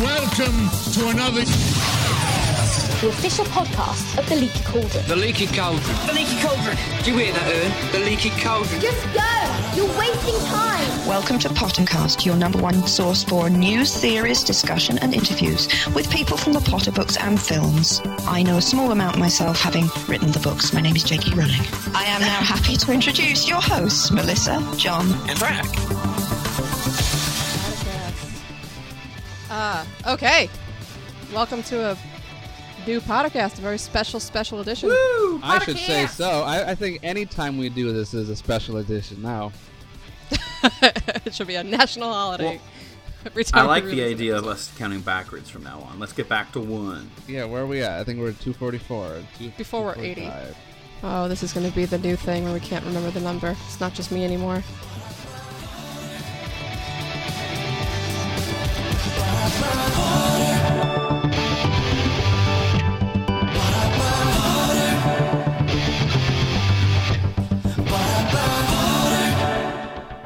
Welcome to another... The official podcast of the Leaky Cauldron. The Leaky Cauldron. The Leaky Cauldron. Do you hear that, Ern? The Leaky Cauldron. Just go! You're wasting time! Welcome to PotterCast, your number one source for news, theories, discussion and interviews with people from the Potter books and films. I know a small amount myself, having written the books. My name is J.K. Rowling. I am now happy to introduce your hosts, Melissa, John and Frank. Okay. Welcome to a new podcast, a very special edition. Woo! I should say so. I think any time we do this is a special edition now. It should be a national holiday. Well, I like the idea of us counting backwards from now on. Let's get back to one. Yeah, where are we at? I think we're at 244. Before we're 80. Oh, this is going to be the new thing where we can't remember the number. It's not just me anymore.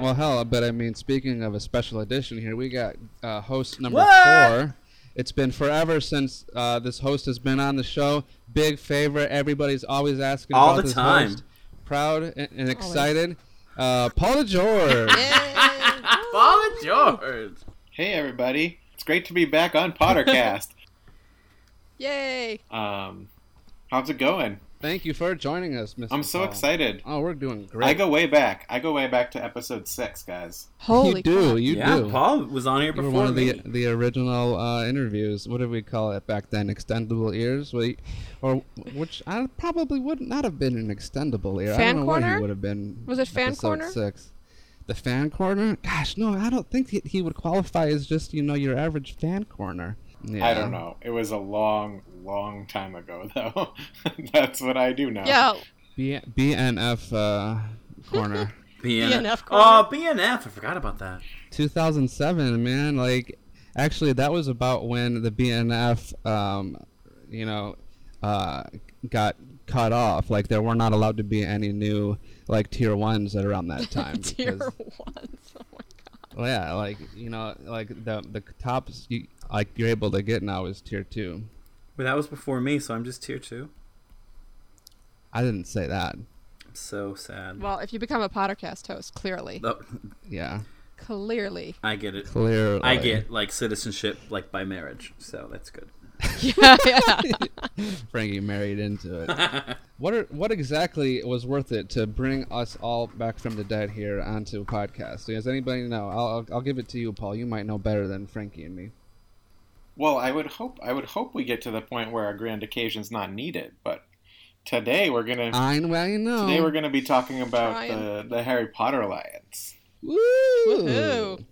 Well, hell, but I mean, speaking of a special edition here, we got host number four. It's been forever since this host has been on the show. Big favorite. Everybody's always asking all about this time. Host. Proud and excited. Paul DeGeorge. Paul DeGeorge. Hey, everybody. It's great to be back on PotterCast. Yay. How's it going? Thank you for joining us, Mr. I'm so Paul. Excited. Oh, we're doing great. I go way back to episode 6, guys. Holy you do, God. You yeah, do. Paul was on here before me. You were one of the original interviews. What did we call it back then? Extendable ears? Which I probably would not have been an extendable ear. Fan I don't know corner? Where he would have been. Was it fan episode corner? 6. The fan corner? Gosh, no, I don't think he would qualify as just, your average fan corner. Yeah. I don't know. It was a long time ago, though. That's what I do now. Yeah. BNF corner. BNF corner. Oh, BNF. I forgot about that. 2007, man. Like, actually, that was about when the BNF, got cut off. Like, there were not allowed to be any new, like, tier ones at around that time. Tier ones. Oh, my God. Well, yeah. Like, the tops... Like you're able to get now is tier 2. Well, that was before me, so I'm just tier 2. I didn't say that. I'm so sad. Well, if you become a PotterCast host, clearly. Oh. Yeah. Clearly. I get it. Clearly. I get citizenship by marriage, so that's good. yeah. Frankie married into it. What exactly was worth it to bring us all back from the dead here onto a podcast? Does anybody know? I'll give it to you, Paul. You might know better than Frankie and me. Well, I would hope we get to the point where our grand occasion's not needed, but today we're gonna be talking about the Harry Potter Alliance. Woo! Woohoo!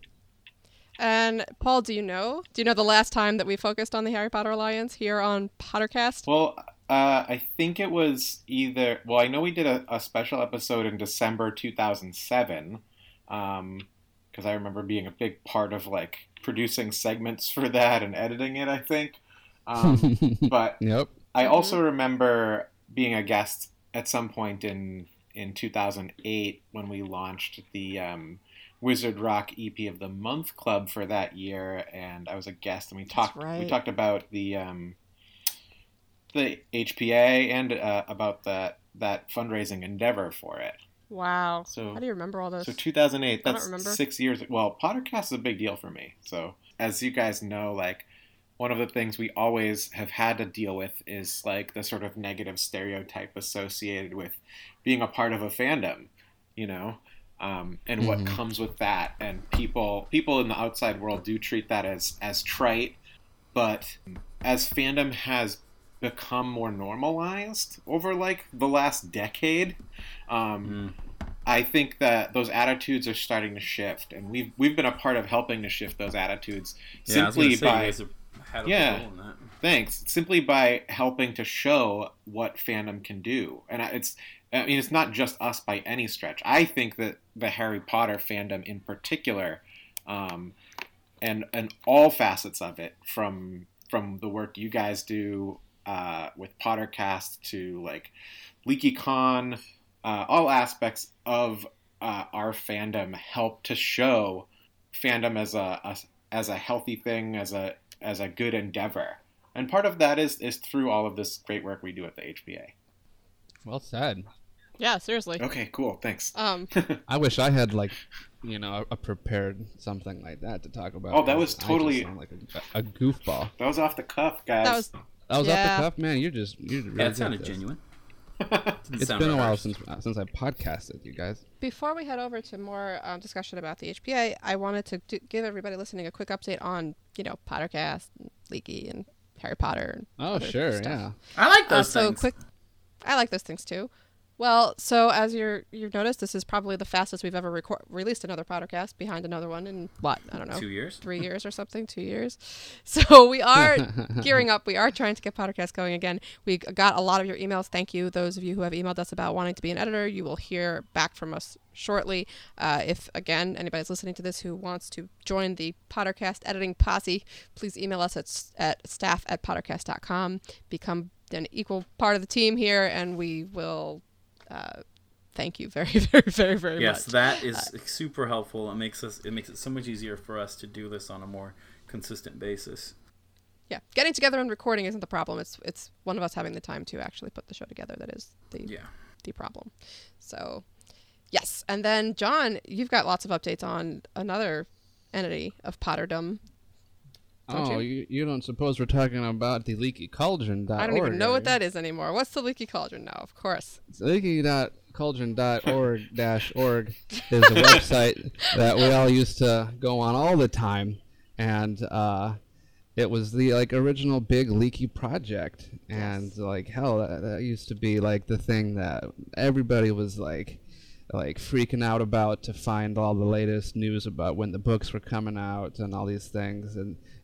And Paul, do you know the last time that we focused on the Harry Potter Alliance here on PotterCast? Well, I think it was I know we did a special episode in December 2007, because I remember being a big part of producing segments for that and editing it, I think. But yep. I also remember being a guest at some point in 2008 when we launched the Wizard Rock EP of the Month Club for that year, and I was a guest, and we talked about the HPA and about that fundraising endeavor for it. Wow. So, how do you remember all those? So 2008, that's 6 years. Well, PotterCast is a big deal for me. So as you guys know, one of the things we always have had to deal with is the sort of negative stereotype associated with being a part of a fandom, and what comes with that. And people in the outside world do treat that as trite, but as fandom has become more normalized over the last decade, I think that those attitudes are starting to shift, and we've been a part of helping to shift those attitudes simply by helping to show what fandom can do. And it's not just us by any stretch. I think that the Harry Potter fandom in particular, and all facets of it, from the work you guys do with PotterCast to LeakyCon all aspects of our fandom help to show fandom as a healthy thing, as a good endeavor. And part of that is through all of this great work we do at the HPA. Well said. Yeah, seriously. Okay, cool. Thanks. I wish I had a prepared something like that to talk about. Oh, that was totally like a goofball. That was off the cuff, guys. That was off the cuff, man. You're really that sounded genuine. It's been a while since I podcasted with you guys. Before we head over to more discussion about the HPA, I wanted to give everybody listening a quick update on PotterCast, and Leaky, and Harry Potter. And yeah. I like those things. I like those things too. Well, so as you've noticed, this is probably the fastest we've ever released another podcast behind another one in, I don't know, 2 years? 3 years or something, 2 years. So we are gearing up. We are trying to get PotterCast going again. We got a lot of your emails. Thank you, those of you who have emailed us about wanting to be an editor. You will hear back from us shortly. If, again, anybody's listening to this who wants to join the PotterCast editing posse, please email us at staff@pottercast.com. Become an equal part of the team here, and we will... thank you very, very, very, very much. Yes, that is super helpful. It makes it so much easier for us to do this on a more consistent basis. Yeah, getting together and recording isn't the problem. It's one of us having the time to actually put the show together that is the problem. So, yes. And then, John, you've got lots of updates on another entity of Potterdom. Don't you don't suppose we're talking about the Leaky Cauldron.org? I don't even know what that is anymore. What's the Leaky Cauldron now? Of course. It's LeakyCauldron.org is a website that we all used to go on all the time. And it was the original big leaky project. And hell, that used to be the thing that everybody was freaking out about, to find all the latest news about when the books were coming out and all these things.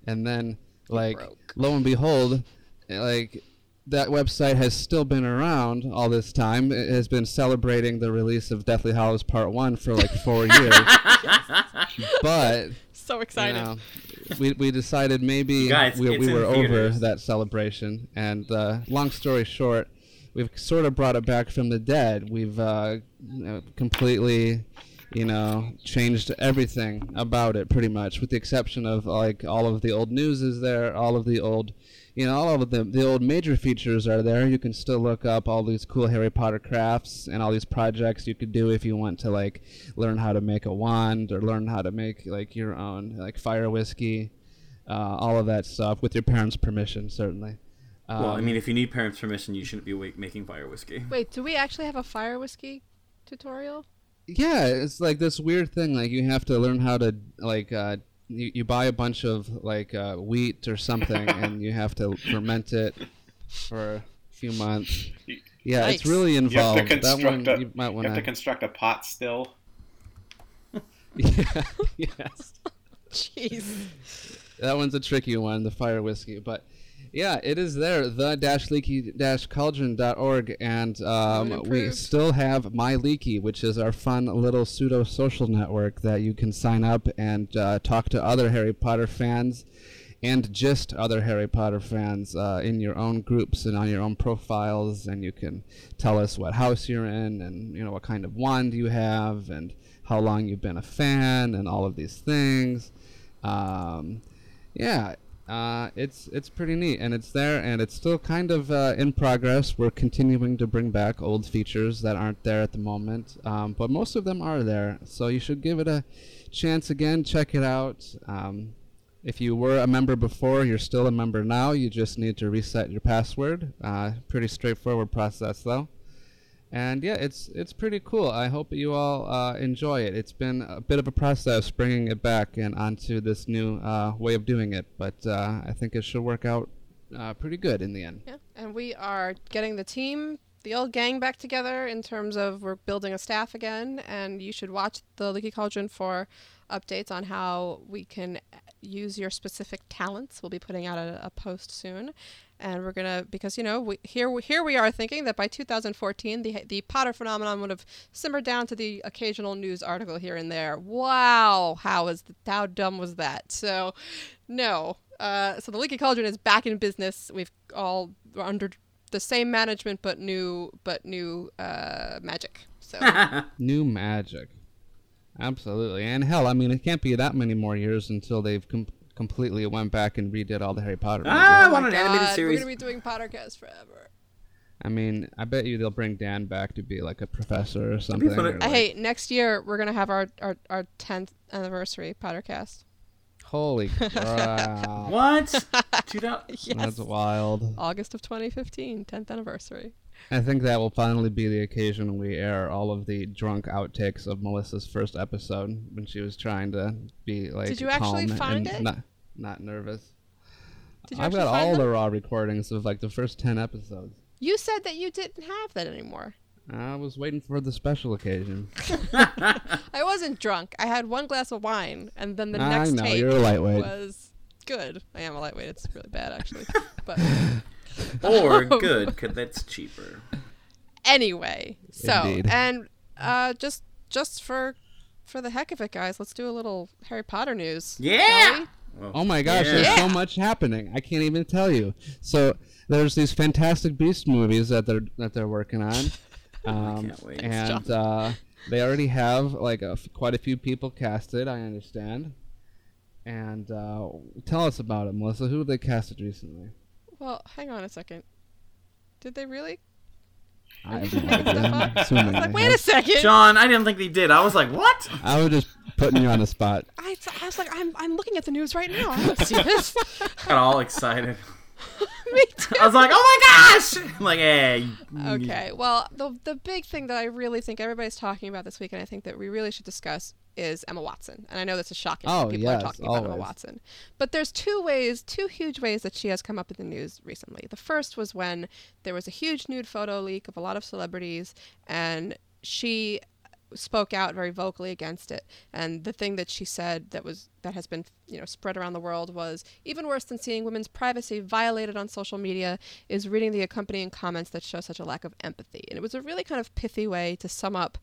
And then lo and behold, that website has still been around all this time. It has been celebrating the release of Deathly Hallows Part 1 for 4 years. But so excited. We decided maybe guys, we were over that celebration, and long story short, we've sort of brought it back from the dead. We've completely, changed everything about it, pretty much, with the exception of all of the old news is there, all of the old, all of the old major features are there. You can still look up all these cool Harry Potter crafts and all these projects you could do if you want to learn how to make a wand or learn how to make your own fire whiskey, all of that stuff with your parents' permission, certainly. Well, if you need parents' permission, you shouldn't be making fire whiskey. Wait, do we actually have a fire whiskey tutorial? Yeah, it's this weird thing. You have to learn how to you buy a bunch of wheat or something, and you have to ferment it for a few months. Yeah, nice. It's really involved. You have to construct a pot still. Yeah. Yes. Jeez. That one's a tricky one, the fire whiskey, but. Yeah, it is there, the-leaky-cauldron.org, and we still have My Leaky, which is our fun little pseudo-social network that you can sign up and talk to other Harry Potter fans and just other Harry Potter fans in your own groups and on your own profiles, and you can tell us what house you're in and, what kind of wand you have and how long you've been a fan and all of these things. It's pretty neat, and it's there, and it's still kind of in progress. We're continuing to bring back old features that aren't there at the moment, but most of them are there, so you should give it a chance again. Check it out. If you were a member before, you're still a member now. You just need to reset your password. Pretty straightforward process, though. And yeah, it's pretty cool. I hope you all enjoy it. It's been a bit of a process bringing it back and onto this new way of doing it, but I think it should work out pretty good in the end. Yeah, and we are getting the old gang back together in terms of we're building a staff again, and you should watch the Leaky Cauldron for updates on how we can use your specific talents. We'll be putting out a post soon. And we're going to, because, here we are thinking that by 2014, the Potter phenomenon would have simmered down to the occasional news article here and there. Wow. How dumb was that? So, no. So the Leaky Cauldron is back in business. We're under the same management but new magic. So new magic. Absolutely. And hell, I mean, it can't be that many more years until they've completely went back and redid all the Harry Potter movies. I want an animated series. We're going to be doing PotterCast forever. I mean, I bet you they'll bring Dan back to be like a professor or something. Hey, next year we're going to have our 10th anniversary PotterCast. Holy crap. What? Yes. That's wild. August of 2015, 10th anniversary. I think that will finally be the occasion we air all of the drunk outtakes of Melissa's first episode when she was trying to be like. Did you actually find it? Not nervous. I've got all the raw recordings of like the first 10 episodes. You said that you didn't have that anymore. I was waiting for the special occasion. I wasn't drunk. I had one glass of wine, and then the next tape you're a lightweight. Was good. I am a lightweight. It's really bad, actually. But. Or good, because that's cheaper. Anyway, so indeed. And just for the heck of it, guys, let's do a little Harry Potter news. Yeah. Oh my gosh, there's so much happening. I can't even tell you. So there's these Fantastic Beast movies that they're working on. I can't wait. And they already have like quite a few people casted, I understand. And tell us about it, Melissa. Who have they casted recently? Well, hang on a second. Did they really? I was like, wait a second, John. I didn't think they did. I was like, what? I was just putting you on the spot. I was like, I'm looking at the news right now. I want to see this. Got all excited. Me too. I was like, oh my gosh! Like, hey. Okay. Well, the big thing that I really think everybody's talking about this week, and I think that we really should discuss, is Emma Watson. And I know that's a shocking thing. People are talking about Emma Watson. But there's two huge ways that she has come up in the news recently. The first was when there was a huge nude photo leak of a lot of celebrities, and she spoke out very vocally against it. And the thing that she said that has been, you know, spread around the world was, even worse than seeing women's privacy violated on social media is reading the accompanying comments that show such a lack of empathy. And it was a really kind of pithy way to sum up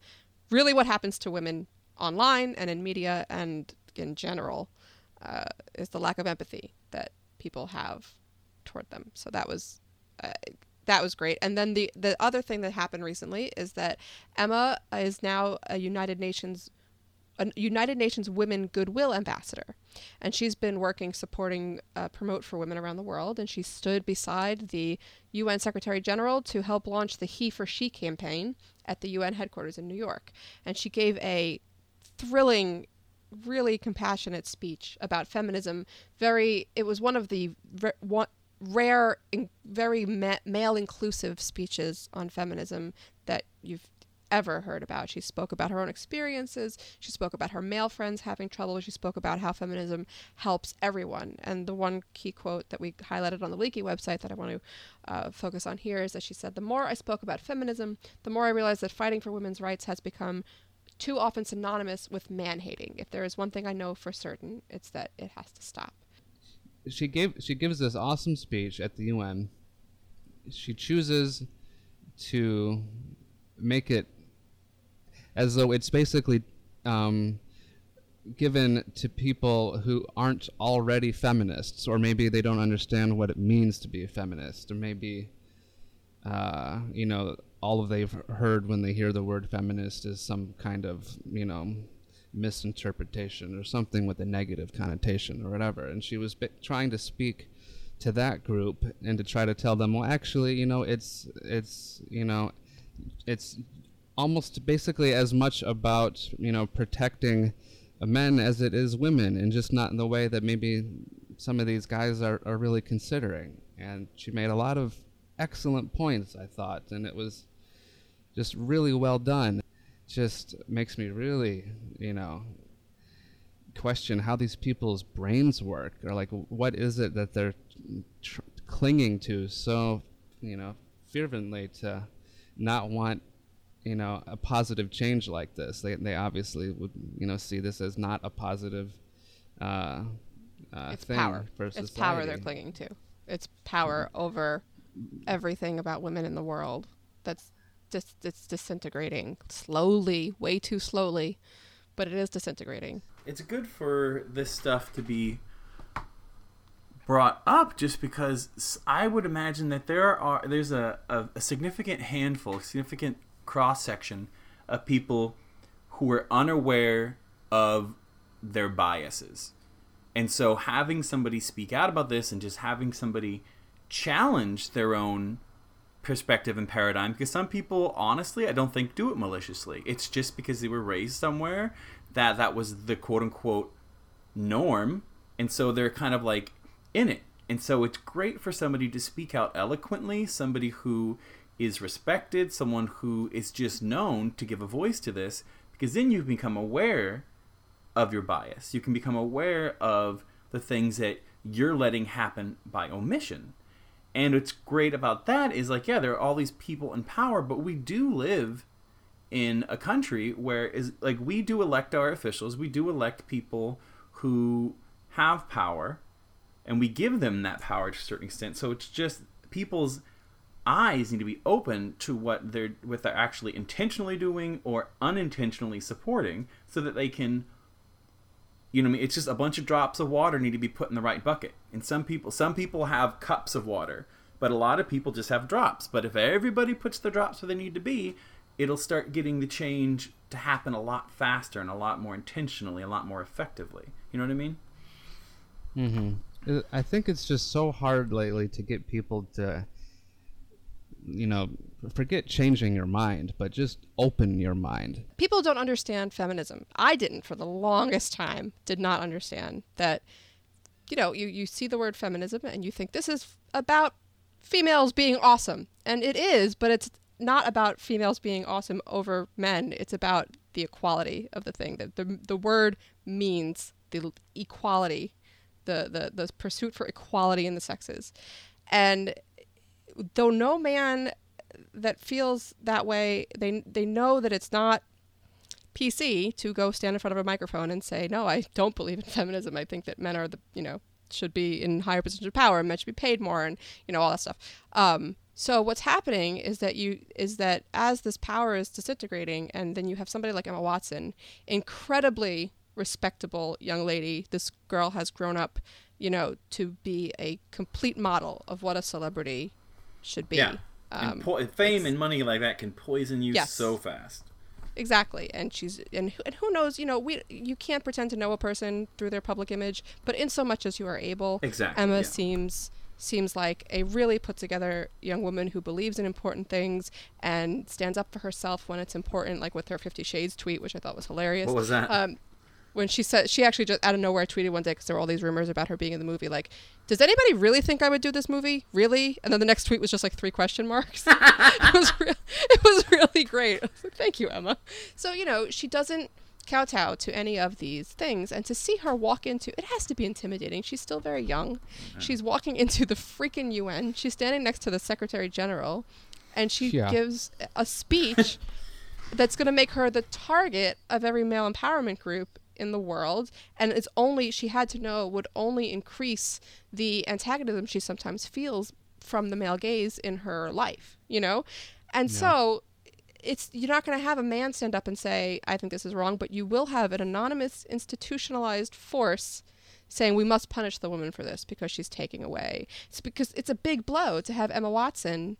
really what happens to women online and in media and in general, is the lack of empathy that people have toward them. So that was great. And then the other thing that happened recently is that Emma is now a United Nations Women Goodwill Ambassador, and she's been working supporting Promote for Women around the world, and she stood beside the UN Secretary General to help launch the He for She campaign at the UN headquarters in New York. And she gave a thrilling, really compassionate speech about feminism. It was one of the rare, very male inclusive speeches on feminism that you've ever heard about. She spoke about her own experiences. She spoke about her male friends having trouble. She spoke about how feminism helps everyone. And the one key quote that we highlighted on the Leaky website that I want to focus on here is that she said, "The more I spoke about feminism, the more I realized that fighting for women's rights has become too often synonymous with man-hating. If there is one thing I know for certain, it's that it has to stop." She gives this awesome speech at the UN. She chooses to make it as though it's basically given to people who aren't already feminists, or maybe they don't understand what it means to be a feminist, or maybe you know, all of they've heard when they hear the word feminist is some kind of, you know, misinterpretation or something with a negative connotation or whatever. And she was trying to speak to that group and to try to tell them, well, actually, you know, it's almost basically as much about, you know, protecting men as it is women, and just not in the way that maybe some of these guys are really considering. And she made a lot of excellent points, I thought, and it was just really well done. Just makes me really, you know, question how these people's brains work, or like what is it that they're clinging to so, you know, fervently to not want, you know, a positive change like this. They obviously would, you know, see this as not a positive thing for society. It's power they're clinging to. It's power over everything about women in the world. That's it's disintegrating slowly, way too slowly, but it is disintegrating. It's good for this stuff to be brought up just because I would imagine that there's a significant handful, significant cross-section of people who are unaware of their biases. And so having somebody speak out about this and just having somebody challenge their own perspective and paradigm, because some people, honestly, I don't think do it maliciously. It's just because they were raised somewhere that was the quote-unquote norm, and so they're kind of like in it. And so it's great for somebody to speak out eloquently, somebody who is respected, someone who is just known to give a voice to this, because then you become aware of your bias. You can become aware of the things that you're letting happen by omission. And what's great about that is, like, yeah, there are all these people in power, but we do live in a country where we do elect our officials, we do elect people who have power, and we give them that power to a certain extent. So it's just people's eyes need to be open to what they're actually intentionally doing or unintentionally supporting, so that they can, you know what I mean? It's just a bunch of drops of water need to be put in the right bucket. And some people have cups of water, but a lot of people just have drops. But if everybody puts the drops where they need to be, it'll start getting the change to happen a lot faster and a lot more intentionally, a lot more effectively. You know what I mean? Mm-hmm. I think it's just so hard lately to get people to, you know, forget changing your mind, but just open your mind. People don't understand feminism. I didn't, for the longest time, did not understand that, you know, you see the word feminism and you think this is about females being awesome. And it is, but it's not about females being awesome over men. It's about the equality of the thing. That the word means the equality, the pursuit for equality in the sexes. And though no man that feels that way, they know that it's not PC to go stand in front of a microphone and say, no, I don't believe in feminism. I think that men are should be in higher positions of power and men should be paid more and, you know, all that stuff. So what's happening is that as this power is disintegrating, and then you have somebody like Emma Watson, incredibly respectable young lady. This girl has grown up, you know, to be a complete model of what a celebrity should be. Yeah. Fame and money like that can poison you so fast. Exactly. And who knows, you know, you can't pretend to know a person through their public image, but in so much as you are able, Emma seems like a really put together young woman who believes in important things and stands up for herself when it's important, like with her 50 Shades tweet, which I thought was hilarious. What was that? When she said, she actually just out of nowhere tweeted one day, because there were all these rumors about her being in the movie, like, does anybody really think I would do this movie? Really? And then the next tweet was just like 3 question marks. It was really great. I was like, thank you, Emma. So, you know, she doesn't kowtow to any of these things. And to see her walk into, it has to be intimidating. She's still very young. Mm-hmm. She's walking into the freaking UN. She's standing next to the Secretary General, and she gives a speech that's going to make her the target of every male empowerment group in the world, and it's only, she had to know, would only increase the antagonism she sometimes feels from the male gaze in her life, you know? And so it's, you're not going to have a man stand up and say, I think this is wrong, but you will have an anonymous institutionalized force saying, we must punish the woman for this because she's taking away. It's because it's a big blow to have Emma Watson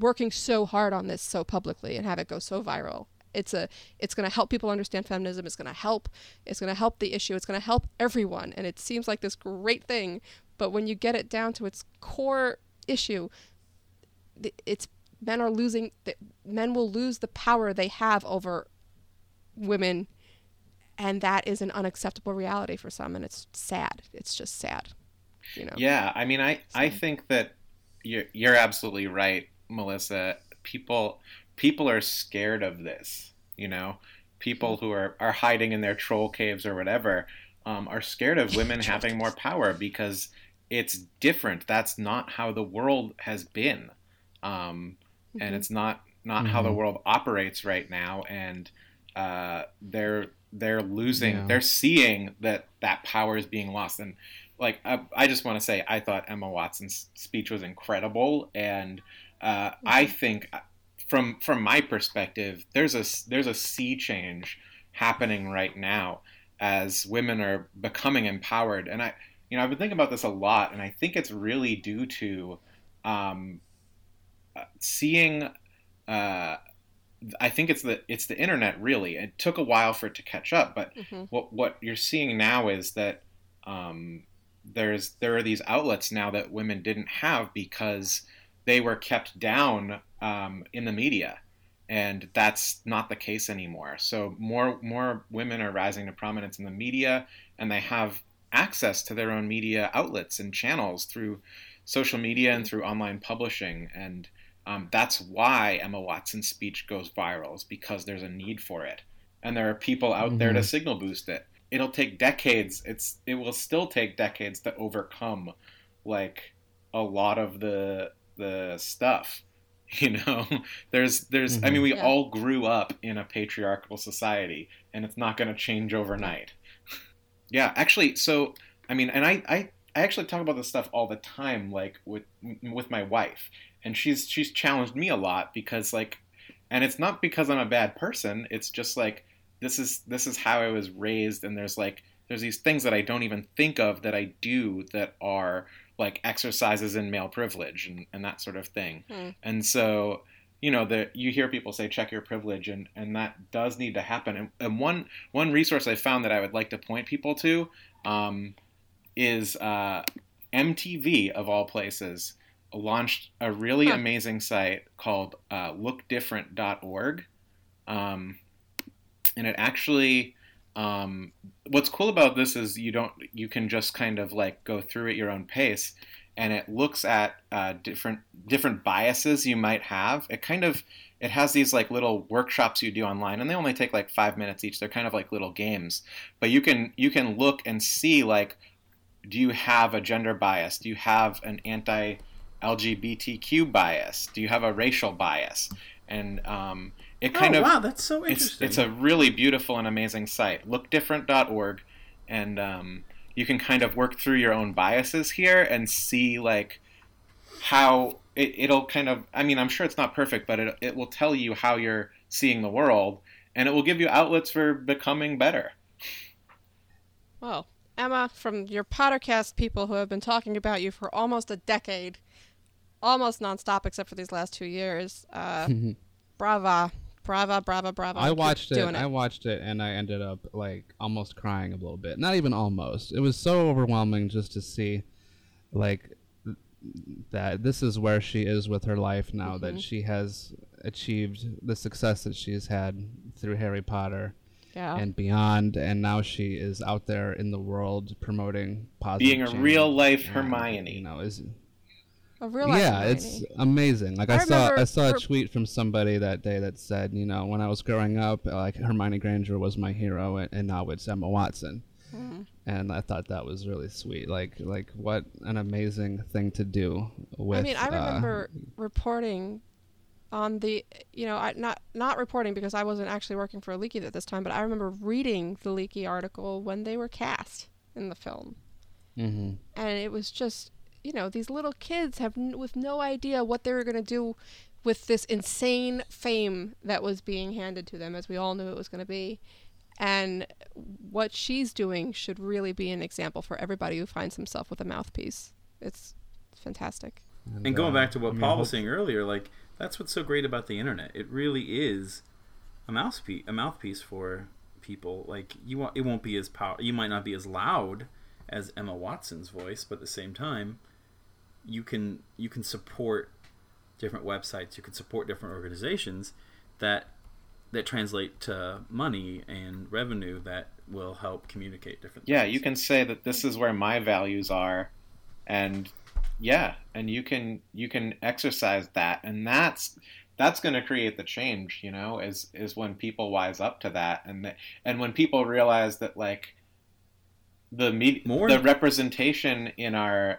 working so hard on this so publicly and have it go so viral. It's going to help people understand feminism. It's going to help the issue. It's going to help everyone. And it seems like this great thing, but when you get it down to its core issue, it's men will lose the power they have over women. And that is an unacceptable reality for some. And it's sad. It's just sad. You know? Yeah. I mean, I think that you're absolutely right, Melissa. People are scared of this, you know, people who are hiding in their troll caves or whatever, are scared of women having more power because it's different. That's not how the world has been. And it's not how the world operates right now. And they're losing, they're seeing that power is being lost. And like, I just want to say, I thought Emma Watson's speech was incredible. And I think... From my perspective, there's a sea change happening right now as women are becoming empowered. And I you know, I've been thinking about this a lot, and I think it's really due to seeing. I think it's the internet, really. It took a while for it to catch up, but what you're seeing now is that there are these outlets now that women didn't have because they were kept down in the media, and that's not the case anymore. So more women are rising to prominence in the media, and they have access to their own media outlets and channels through social media and through online publishing. And that's why Emma Watson's speech goes viral, is because there's a need for it. And there are people out there to signal boost it. It'll take decades. It will still take decades to overcome, like, a lot of the stuff, you know? There's I mean, we all grew up in a patriarchal society, and it's not going to change overnight. Yeah, actually, so, I mean, and I actually talk about this stuff all the time, like, with my wife. And she's challenged me a lot because, like, and it's not because I'm a bad person. It's just like, this is how I was raised. And there's these things that I don't even think of that I do that are like exercises in male privilege and that sort of thing. And so, you know, you hear people say, check your privilege, and that does need to happen. And one resource I found that I would like to point people to is MTV, of all places, launched a really amazing site called LookDifferent.org. And it actually, what's cool about this is you can just kind of like go through at your own pace, and it looks at different biases you might have. It has these like little workshops you do online, and they only take like 5 minutes each. They're kind of like little games, but you can look and see, like, do you have a gender bias? Do you have an anti-LGBTQ bias? Do you have a racial bias? And wow, that's so interesting. It's a really beautiful and amazing site, lookdifferent.org, and you can kind of work through your own biases here and see, like, how it'll kind of, I mean, I'm sure it's not perfect, but it will tell you how you're seeing the world, and it will give you outlets for becoming better. Wow. Emma, from your PotterCast people who have been talking about you for almost a decade, almost nonstop except for these last 2 years, brava, brava, brava, brava. I watched it, and I ended up, like, almost crying a little bit. Not even almost. It was so overwhelming just to see, like, that this is where she is with her life now, that she has achieved the success that she's had through Harry Potter. Yeah. And beyond, and now she is out there in the world promoting positive, being a real life Hermione. You know, is a real life. Yeah, Hermione. It's amazing. Like, I saw a tweet from somebody that day that said, you know, when I was growing up, like, Hermione Granger was my hero, and now it's Emma Watson. And I thought that was really sweet. Like what an amazing thing to do. With, I mean, I remember reporting. On the, you know, not reporting because I wasn't actually working for Leaky at this time, but I remember reading the Leaky article when they were cast in the film. And it was just, you know, these little kids with no idea what they were going to do with this insane fame that was being handed to them, as we all knew it was going to be. And what she's doing should really be an example for everybody who finds himself with a mouthpiece. It's fantastic. And going back to what Paul was saying earlier, like, that's what's so great about the internet. It really is a mouthpiece for people. Like, it won't be as you might not be as loud as Emma Watson's voice, but at the same time, you can support different websites, you can support different organizations that translate to money and revenue that will help communicate different things. Yeah, you can say that this is where my values are, and yeah, and you can exercise that, and that's going to create the change, you know, is when people wise up to that, and when people realize that, like, the representation in our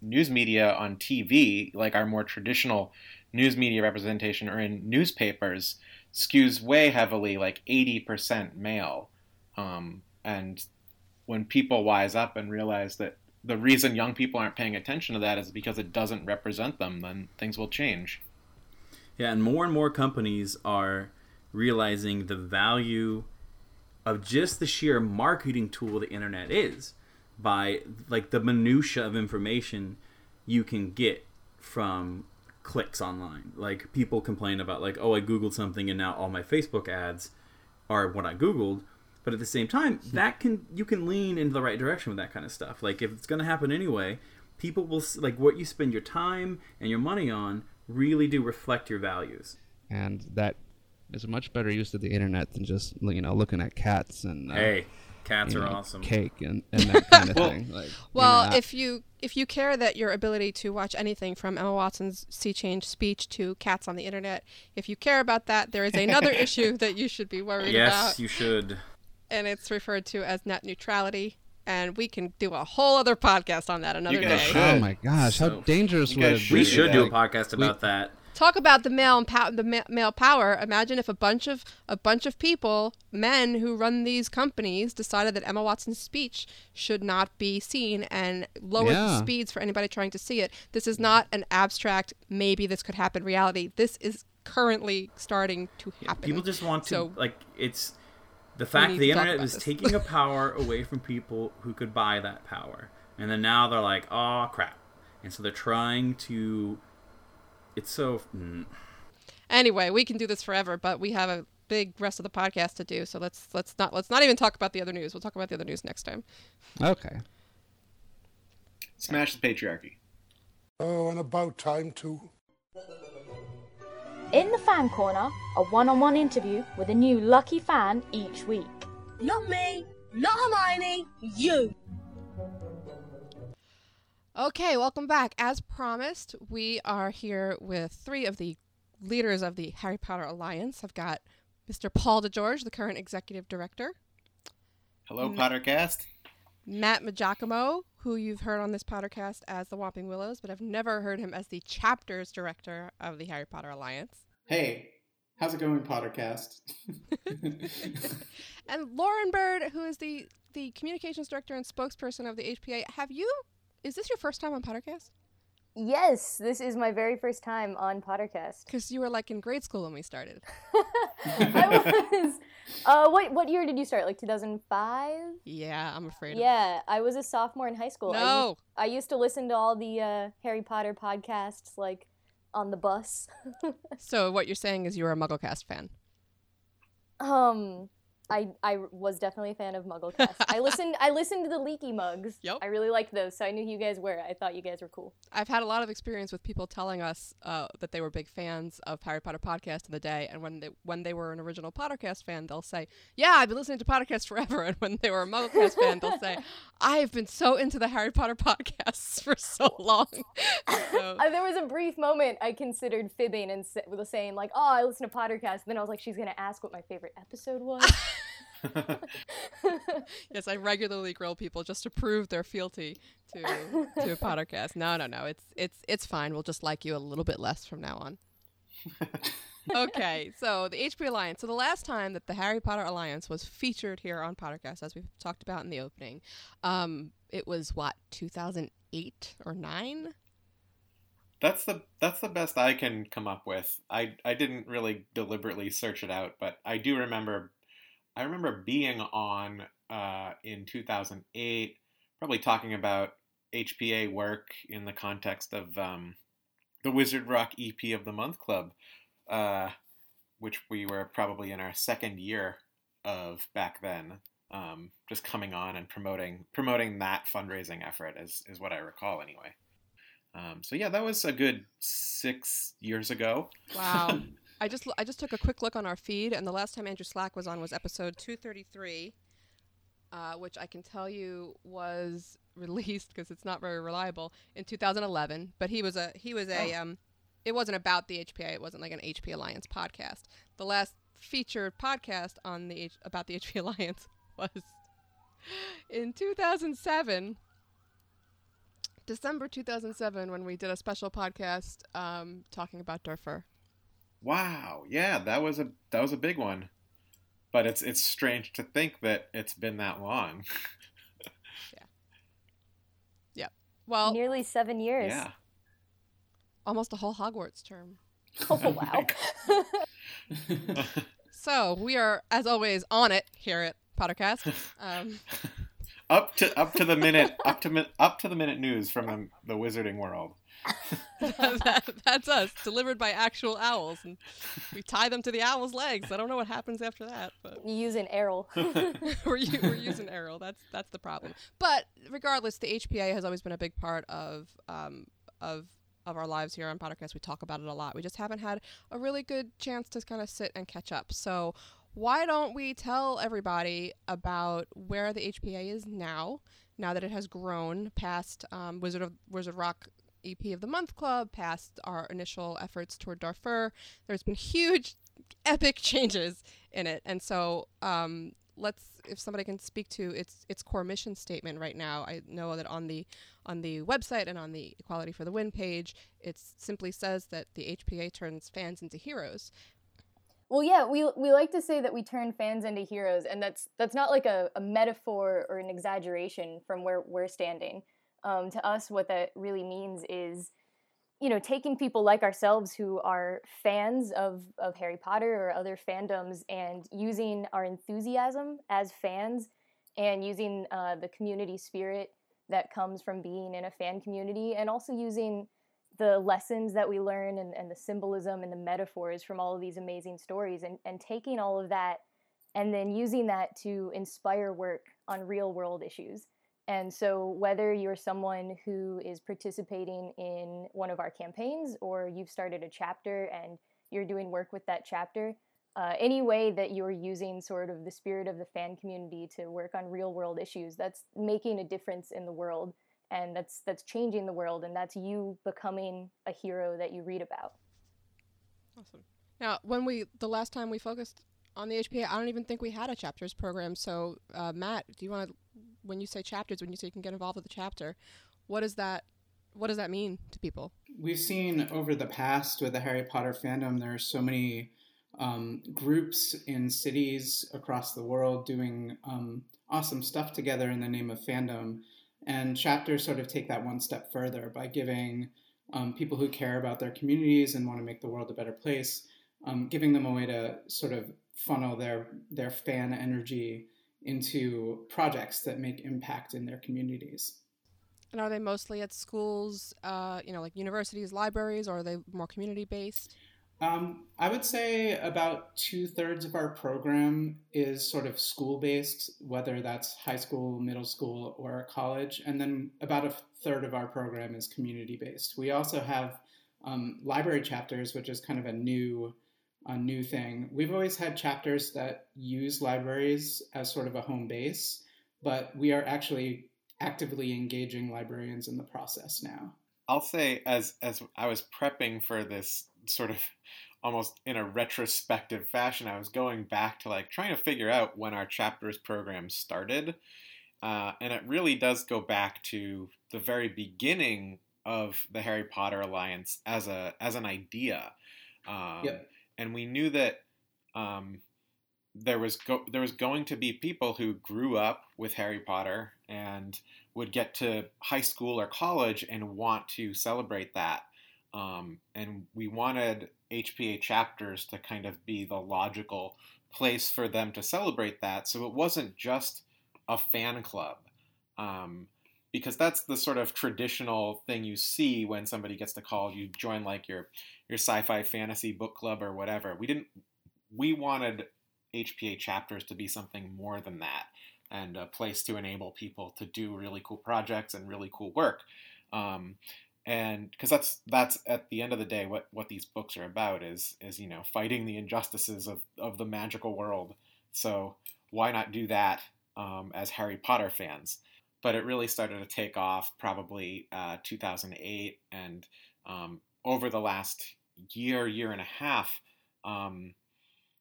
news media on TV, like our more traditional news media representation, or in newspapers, skews way heavily, like 80% male, and when people wise up and realize that the reason young people aren't paying attention to that is because it doesn't represent them, then things will change. Yeah, and more companies are realizing the value of just the sheer marketing tool the internet is. by like the minutia of information you can get from clicks online. Like, people complain about like, oh, I Googled something and now all my Facebook ads are what I Googled. But at the same time, that can, you can lean into the right direction with that kind of stuff. Like, if it's going to happen anyway, people will, like, what you spend your time and your money on really do reflect your values. And that is a much better use of the internet than just, you know, looking at cats and hey, cats are awesome. Cake and that kind of thing. Like, well, you know, if you care that your ability to watch anything from Emma Watson's Sea Change speech to cats on the internet, if you care about that, there is another issue that you should be worried about. Yes, you should. And it's referred to as net neutrality, and we can do a whole other podcast on that another day. Should. Oh my gosh, how dangerous would it be? We should do a podcast about that. Talk about the male power. Imagine if a bunch of people, men who run these companies, decided that Emma Watson's speech should not be seen and lowered the speeds for anybody trying to see it. This is not an abstract, maybe this could happen reality. This is currently starting to happen. People just want to, it's... The fact the internet was taking a power away from people who could buy that power. And then now they're like, oh, crap. And so they're trying to... It's so... Anyway, we can do this forever, but we have a big rest of the podcast to do. So let's not even talk about the other news. We'll talk about the other news next time. Okay. Smash the patriarchy. Oh, and about time, too. In the Fan Corner, a one-on-one interview with a new lucky fan each week. Not me, not Hermione, you! Okay, welcome back. As promised, we are here with three of the leaders of the Harry Potter Alliance. I've got Mr. Paul DeGeorge, the current executive director. Hello, PotterCast. Matt Maggiacomo, who you've heard on this PotterCast as the Whomping Willows, but I've never heard him as the chapters director of the Harry Potter Alliance. Hey, how's it going, PotterCast? And Lauren Bird, who is the communications director and spokesperson of the HPA. Is this your first time on PotterCast? Yes, this is my very first time on PotterCast. Because you were like in grade school when we started. I was. What year did you start? Like 2005? Yeah, I'm afraid. Yeah, I was a sophomore in high school. No! I used to listen to all the Harry Potter podcasts, like, on the bus. So what you're saying is you were a MuggleCast fan? I was definitely a fan of MuggleCast. I listened to the Leaky Mugs. Yep. I really liked those, so I knew you guys were. I thought you guys were cool. I've had a lot of experience with people telling us that they were big fans of Harry Potter podcast in the day, and when they were an original PotterCast fan, they'll say, "Yeah, I've been listening to PotterCast forever." And when they were a MuggleCast fan, they'll say, "I have been so into the Harry Potter podcasts for so long." So. There was a brief moment I considered fibbing and saying like, "Oh, I listen to PotterCast," and then I was like, "She's gonna ask what my favorite episode was." Yes, I regularly grill people just to prove their fealty to PotterCast. No, it's fine. We'll just like you a little bit less from now on. Okay, so the HP Alliance. So the last time that the Harry Potter Alliance was featured here on PotterCast, as we've talked about in the opening, it was 2008 or 9? That's the best I can come up with. I didn't really deliberately search it out, but I do remember. I remember being on in 2008, probably talking about HPA work in the context of the Wizard Rock EP of the Month Club, which we were probably in our second year of back then, just coming on and promoting that fundraising effort is what I recall anyway. So yeah, that was a good 6 years ago. Wow. I just took a quick look on our feed, and the last time Andrew Slack was on was episode 233, which I can tell you was released because it's not very reliable in 2011. But he was a it wasn't about the HPA. It wasn't like an HP Alliance podcast. The last featured podcast on about the HP Alliance was in 2007. December 2007, when we did a special podcast talking about Durfer. Wow, yeah, that was a big one. But it's strange to think that it's been that long. Yeah. Yeah. Well, nearly 7 years. Yeah. Almost a whole Hogwarts term. Oh, wow. So we are, as always, on it here at PotterCast. up to the minute news from the wizarding world. That's us, delivered by actual owls, and we tie them to the owl's legs. I don't know what happens after that, but you use an arrow. we're using arrow. That's the problem. But regardless, the HPA has always been a big part of our lives here on PotterCast. We talk about it a lot. We just haven't had a really good chance to kind of sit and catch up. So why don't we tell everybody about where the HPA is now that it has grown past Wizard Rock EP of the Month Club, past our initial efforts toward Darfur. There's been huge, epic changes in it. And so if somebody can speak to its core mission statement right now. I know that on the website and on the Equality for the Win page, it simply says that the HPA turns fans into heroes. Well, yeah, we like to say that we turn fans into heroes, and that's not like a metaphor or an exaggeration from where we're standing. To us, what that really means is, taking people like ourselves who are fans of Harry Potter or other fandoms, and using our enthusiasm as fans, and using the community spirit that comes from being in a fan community, and also using the lessons that we learn and the symbolism and the metaphors from all of these amazing stories, and taking all of that and then using that to inspire work on real world issues. And so whether you're someone who is participating in one of our campaigns, or you've started a chapter and you're doing work with that chapter, any way that you're using sort of the spirit of the fan community to work on real world issues, that's making a difference in the world, and that's changing the world, and that's you becoming a hero that you read about. Awesome. Now, the last time we focused on the HPA, I don't even think we had a chapters program. So Matt, do you want to, when you say chapters, when you say you can get involved with the chapter, what does that mean to people? We've seen over the past with the Harry Potter fandom, there are so many groups in cities across the world doing awesome stuff together in the name of fandom. And chapters sort of take that one step further by giving people who care about their communities and want to make the world a better place, giving them a way to sort of funnel their fan energy into projects that make impact in their communities. And are they mostly at schools, like universities, libraries, or are they more community-based? I would say about 2/3 of our program is sort of school-based, whether that's high school, middle school, or college. And then about 1/3 of our program is community-based. We also have library chapters, which is kind of a new thing. We've always had chapters that use libraries as sort of a home base, but we are actually actively engaging librarians in the process now. I'll say, as I was prepping for this, sort of almost in a retrospective fashion, I was going back to trying to figure out when our chapters program started. And it really does go back to the very beginning of the Harry Potter Alliance as an idea. Yep. And we knew that there was going to be people who grew up with Harry Potter and would get to high school or college and want to celebrate that. And we wanted HPA chapters to kind of be the logical place for them to celebrate that. So it wasn't just a fan club, because that's the sort of traditional thing you see when somebody gets the call, you join your sci-fi fantasy book club or whatever. We wanted HPA chapters to be something more than that, and a place to enable people to do really cool projects and really cool work. And because that's at the end of the day, what these books are about is fighting the injustices of the magical world. So why not do that as Harry Potter fans? But it really started to take off probably 2008, and over the last year and a half,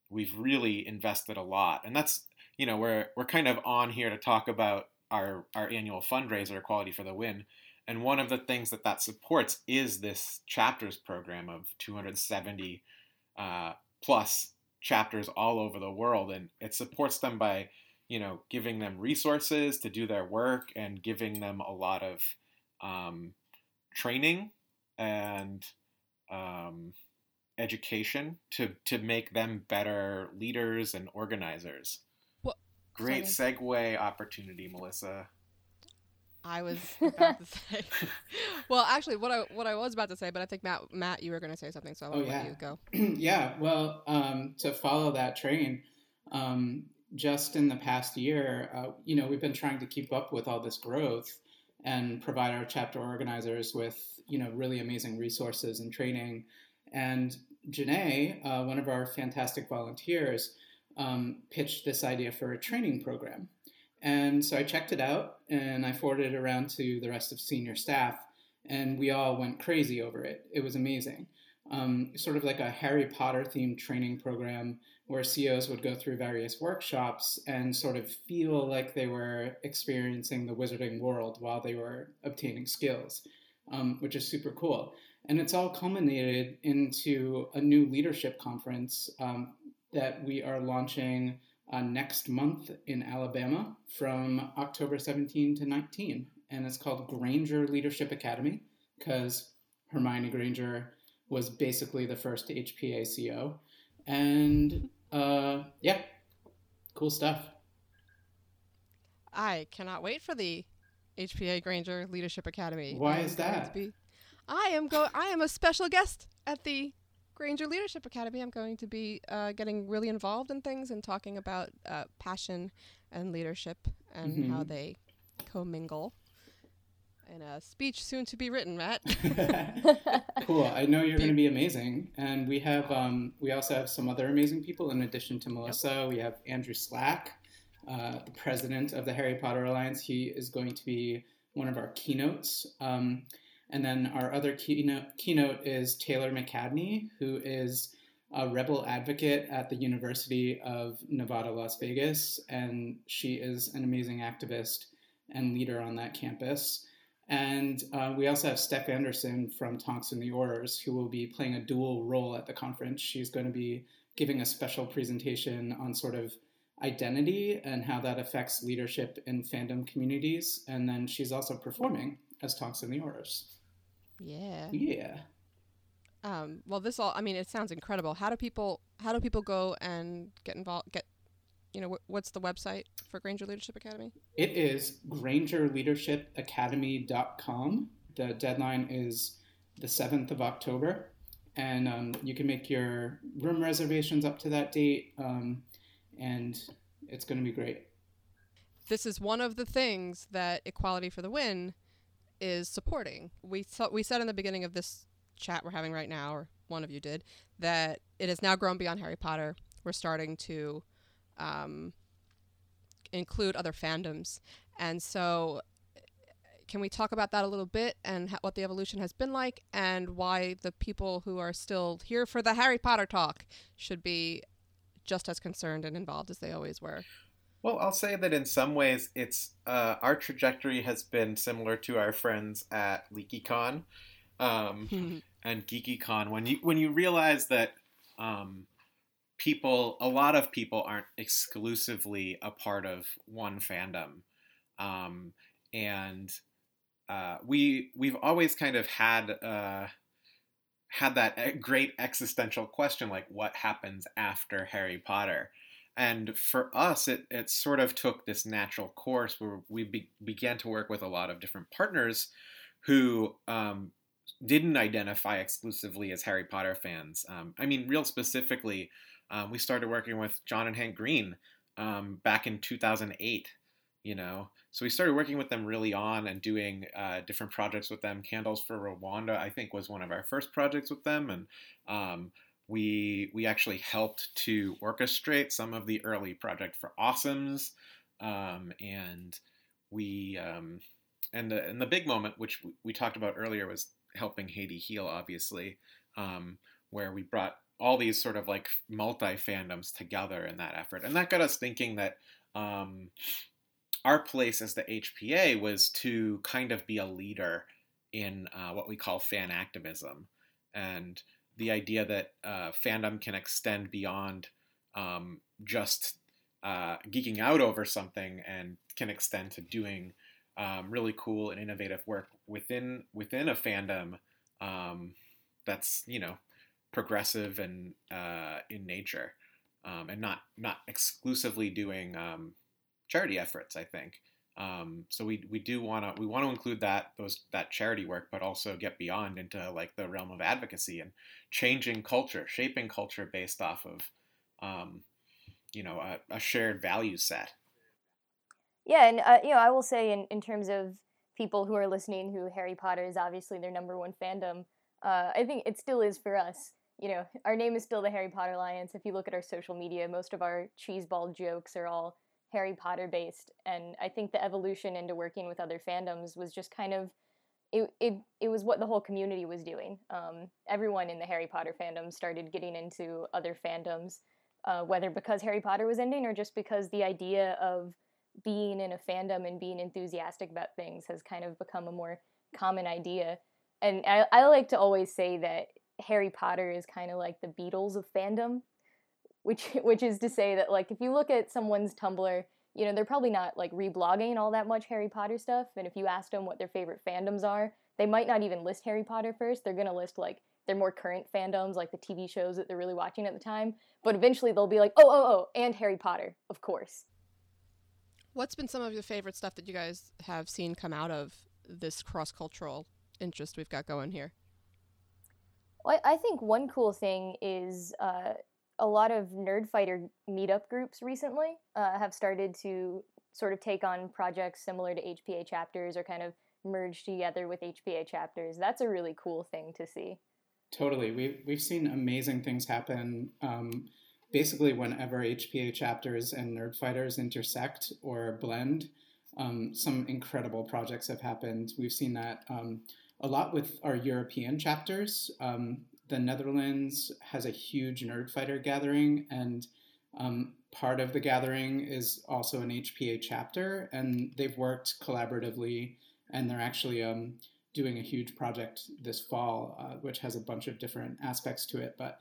we've really invested a lot. And that's, we're kind of on here to talk about our annual fundraiser, Equality for the Win. And one of the things that supports is this chapters program of 270 plus chapters all over the world. And it supports them by, giving them resources to do their work, and giving them a lot of training and education to make them better leaders and organizers. Great segue opportunity, Melissa. I was about to say. Well, actually, what I was about to say, but I think Matt, you were going to say something, so I'll let you go. Yeah. Well, to follow that train, just in the past year, we've been trying to keep up with all this growth and provide our chapter organizers with, really amazing resources and training. And Janae, one of our fantastic volunteers, pitched this idea for a training program. And so I checked it out and I forwarded it around to the rest of senior staff, and we all went crazy over it. It was amazing. Sort of like a Harry Potter themed training program where COs would go through various workshops and sort of feel like they were experiencing the wizarding world while they were obtaining skills, which is super cool. And it's all culminated into a new leadership conference that we are launching next month in Alabama from October 17 to 19. And it's called Granger Leadership Academy because Hermione Granger was basically the first HPA CO. And cool stuff. I cannot wait for the HPA Granger Leadership Academy. Why is that? I am a special guest at the Granger Leadership Academy. I'm going to be getting really involved in things and talking about passion and leadership and how they commingle. And a speech soon to be written, Matt. Cool. I know you're going to be amazing. And we have we also have some other amazing people in addition to Melissa. Yep. We have Andrew Slack, the president of the Harry Potter Alliance. He is going to be one of our keynotes. And then our other keynote is Taylor McCadney, who is a rebel advocate at the University of Nevada, Las Vegas. And she is an amazing activist and leader on that campus. And we also have Steph Anderson from Tonks and the Aurors, who will be playing a dual role at the conference. She's going to be giving a special presentation on sort of identity and how that affects leadership in fandom communities. And then she's also performing as Tonks and the Aurors. Yeah. Yeah. It sounds incredible. How do people go and get involved? What's the website for Granger Leadership Academy? It is GrangerLeadershipAcademy.com. The deadline is the 7th of October, and you can make your room reservations up to that date, and it's going to be great. This is one of the things that Equality for the Win is supporting. We said in the beginning of this chat we're having right now, or one of you did, that it has now grown beyond Harry Potter. We're starting to include other fandoms. And so can we talk about that a little bit and what the evolution has been like and why the people who are still here for the Harry Potter talk should be just as concerned and involved as they always were? Well, I'll say that in some ways it's our trajectory has been similar to our friends at LeakyCon and GeekyCon. When you realize that a lot of people aren't exclusively a part of one fandom. We've always kind of had that great existential question, like what happens after Harry Potter? And for us, it sort of took this natural course where we began to work with a lot of different partners who, didn't identify exclusively as Harry Potter fans. Real specifically, we started working with John and Hank Green back in 2008, So we started working with them really on and doing different projects with them. Candles for Rwanda, I think, was one of our first projects with them. And we actually helped to orchestrate some of the early Project for Awesomes. And the big moment, which we talked about earlier, was Helping Haiti Heal, obviously, where we brought all these sort of like multi-fandoms together in that effort. And that got us thinking that our place as the HPA was to kind of be a leader in what we call fan activism. And the idea that fandom can extend beyond just geeking out over something and can extend to doing really cool and innovative work within a fandom that's, progressive and in nature, and not exclusively doing charity efforts, I think. So we want to include that charity work, but also get beyond into like the realm of advocacy and changing culture, shaping culture based off of, a shared value set. Yeah. And, I will say in terms of people who are listening, who Harry Potter is obviously their number one fandom. I think it still is for us. Our name is still the Harry Potter Alliance. If you look at our social media, most of our cheeseball jokes are all Harry Potter based, and I think the evolution into working with other fandoms was just kind of it was what the whole community was doing. Everyone in the Harry Potter fandom started getting into other fandoms, whether because Harry Potter was ending or just because the idea of being in a fandom and being enthusiastic about things has kind of become a more common idea. And I like to always say that Harry Potter is kind of like the Beatles of fandom, which is to say that, like, if you look at someone's Tumblr, they're probably not, like, reblogging all that much Harry Potter stuff, and if you ask them what their favorite fandoms are, they might not even list Harry Potter first. They're going to list, like, their more current fandoms, like the TV shows that they're really watching at the time, but eventually they'll be like, oh, and Harry Potter, of course. What's been some of your favorite stuff that you guys have seen come out of this cross-cultural interest we've got going here? Well, I think one cool thing is a lot of Nerdfighter meetup groups recently have started to sort of take on projects similar to HPA chapters or kind of merge together with HPA chapters. That's a really cool thing to see. Totally. We've seen amazing things happen. Basically, whenever HPA chapters and Nerdfighters intersect or blend, some incredible projects have happened. We've seen that a lot with our European chapters. The Netherlands has a huge Nerdfighter gathering, and part of the gathering is also an HPA chapter, and they've worked collaboratively, and they're actually doing a huge project this fall, which has a bunch of different aspects to it. But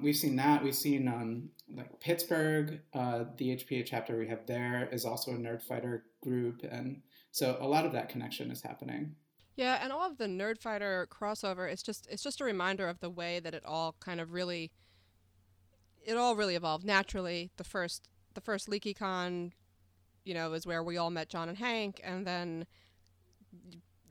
we've seen that. We've seen like Pittsburgh, the HPA chapter we have there is also a Nerdfighter group, and so a lot of that connection is happening. Yeah, and all of the Nerdfighter crossover, it's just a reminder of the way that it all really evolved naturally. The first LeakyCon, is where we all met John and Hank, and then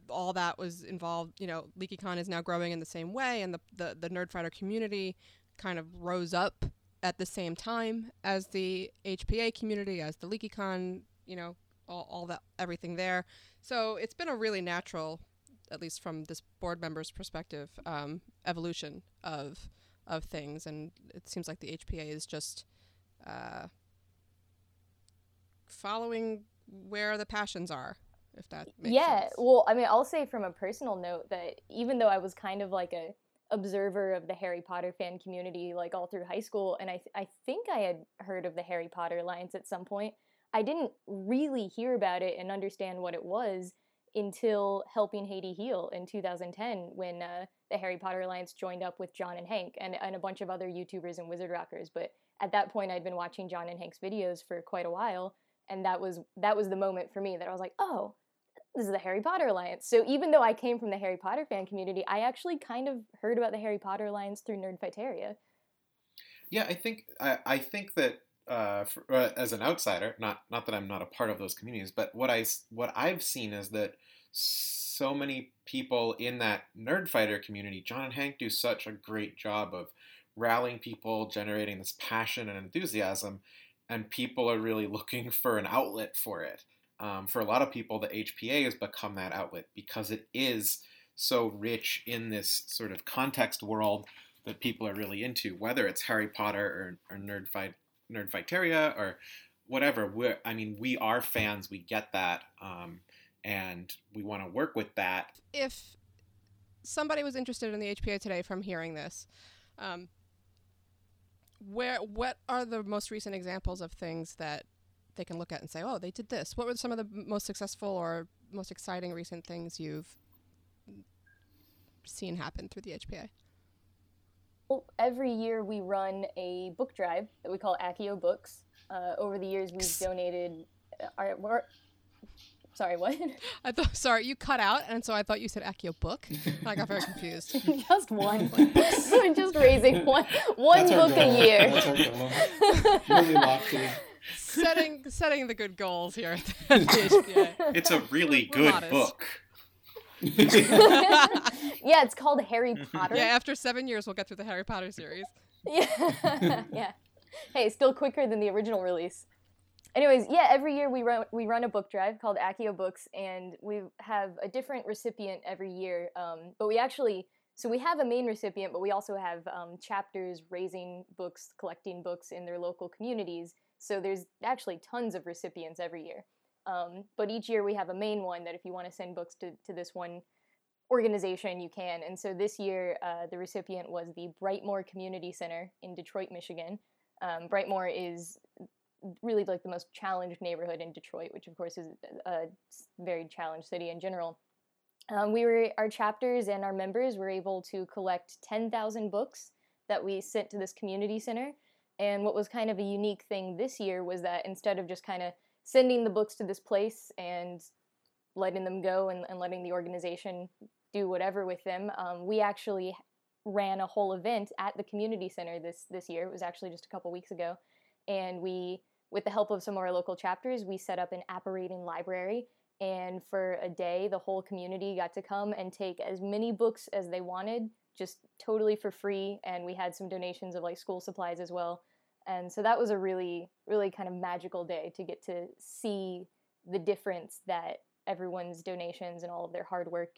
all that was involved. LeakyCon is now growing in the same way, and the Nerdfighter community kind of rose up at the same time as the HPA community, as the LeakyCon, all that, everything there. So it's been a really natural, at least from this board member's perspective, evolution of things, and it seems like the HPA is just following where the passions are, if that makes sense. Yeah, well, I'll say from a personal note that even though I was kind of like a observer of the Harry Potter fan community like all through high school, and I think I had heard of the Harry Potter Alliance at some point, I didn't really hear about it and understand what it was until Helping Haiti Heal in 2010, when the Harry Potter Alliance joined up with John and Hank and a bunch of other YouTubers and Wizard Rockers. But at that point, I'd been watching John and Hank's videos for quite a while, and that was the moment for me that I was like, oh, this is the Harry Potter Alliance. So even though I came from the Harry Potter fan community, I actually kind of heard about the Harry Potter Alliance through Nerdfighteria. Yeah, I think that as an outsider, not that I'm not a part of those communities, but what I've seen is that so many people in that Nerdfighter community, John and Hank do such a great job of rallying people, generating this passion and enthusiasm, and people are really looking for an outlet for it. For a lot of people, the HPA has become that outlet because it is so rich in this sort of context world that people are really into, whether it's Harry Potter or Nerdfighteria or whatever. We are fans. We get that, and we want to work with that. If somebody was interested in the HPA today from hearing this, what are the most recent examples of things that they can look at and say, oh, they did this? What were some of the most successful or most exciting recent things you've seen happen through the HPA? Well, every year we run a book drive that we call Accio Books. Over the years, we've donated our sorry, what? I thought, sorry, you cut out, and so I thought you said Accio Book, and I got very confused. Just one. Just raising one book a year. That's our goal. Really lofty. setting the good goals here at the DHPA. It's a really good book. Yeah, it's called Harry Potter. Yeah, after 7 years, we'll get through the Harry Potter series. Yeah, yeah. Hey, still quicker than the original release. Anyways, yeah, every year we run a book drive called Accio Books, and we have a different recipient every year. But we actually, so we have a main recipient, but we also have chapters raising books, collecting books in their local communities. So there's actually tons of recipients every year. But each year we have a main one that if you want to send books to this one organization, you can. And so this year, the recipient was the Brightmoor Community Center in Detroit, Michigan. Brightmoor is really like the most challenged neighborhood in Detroit, which of course is a very challenged city in general. Our chapters and our members were able to collect 10,000 books that we sent to this community center. And what was kind of a unique thing this year was that instead of just kind of sending the books to this place and letting them go and letting the organization do whatever with them, we actually ran a whole event at the community center this year. It was actually just a couple weeks ago. And we, with the help of some of our local chapters, we set up an Apparating Library. And for a day, the whole community got to come and take as many books as they wanted, just totally for free. And we had some donations of like school supplies as well. And so that was a really, really kind of magical day to get to see the difference that everyone's donations and all of their hard work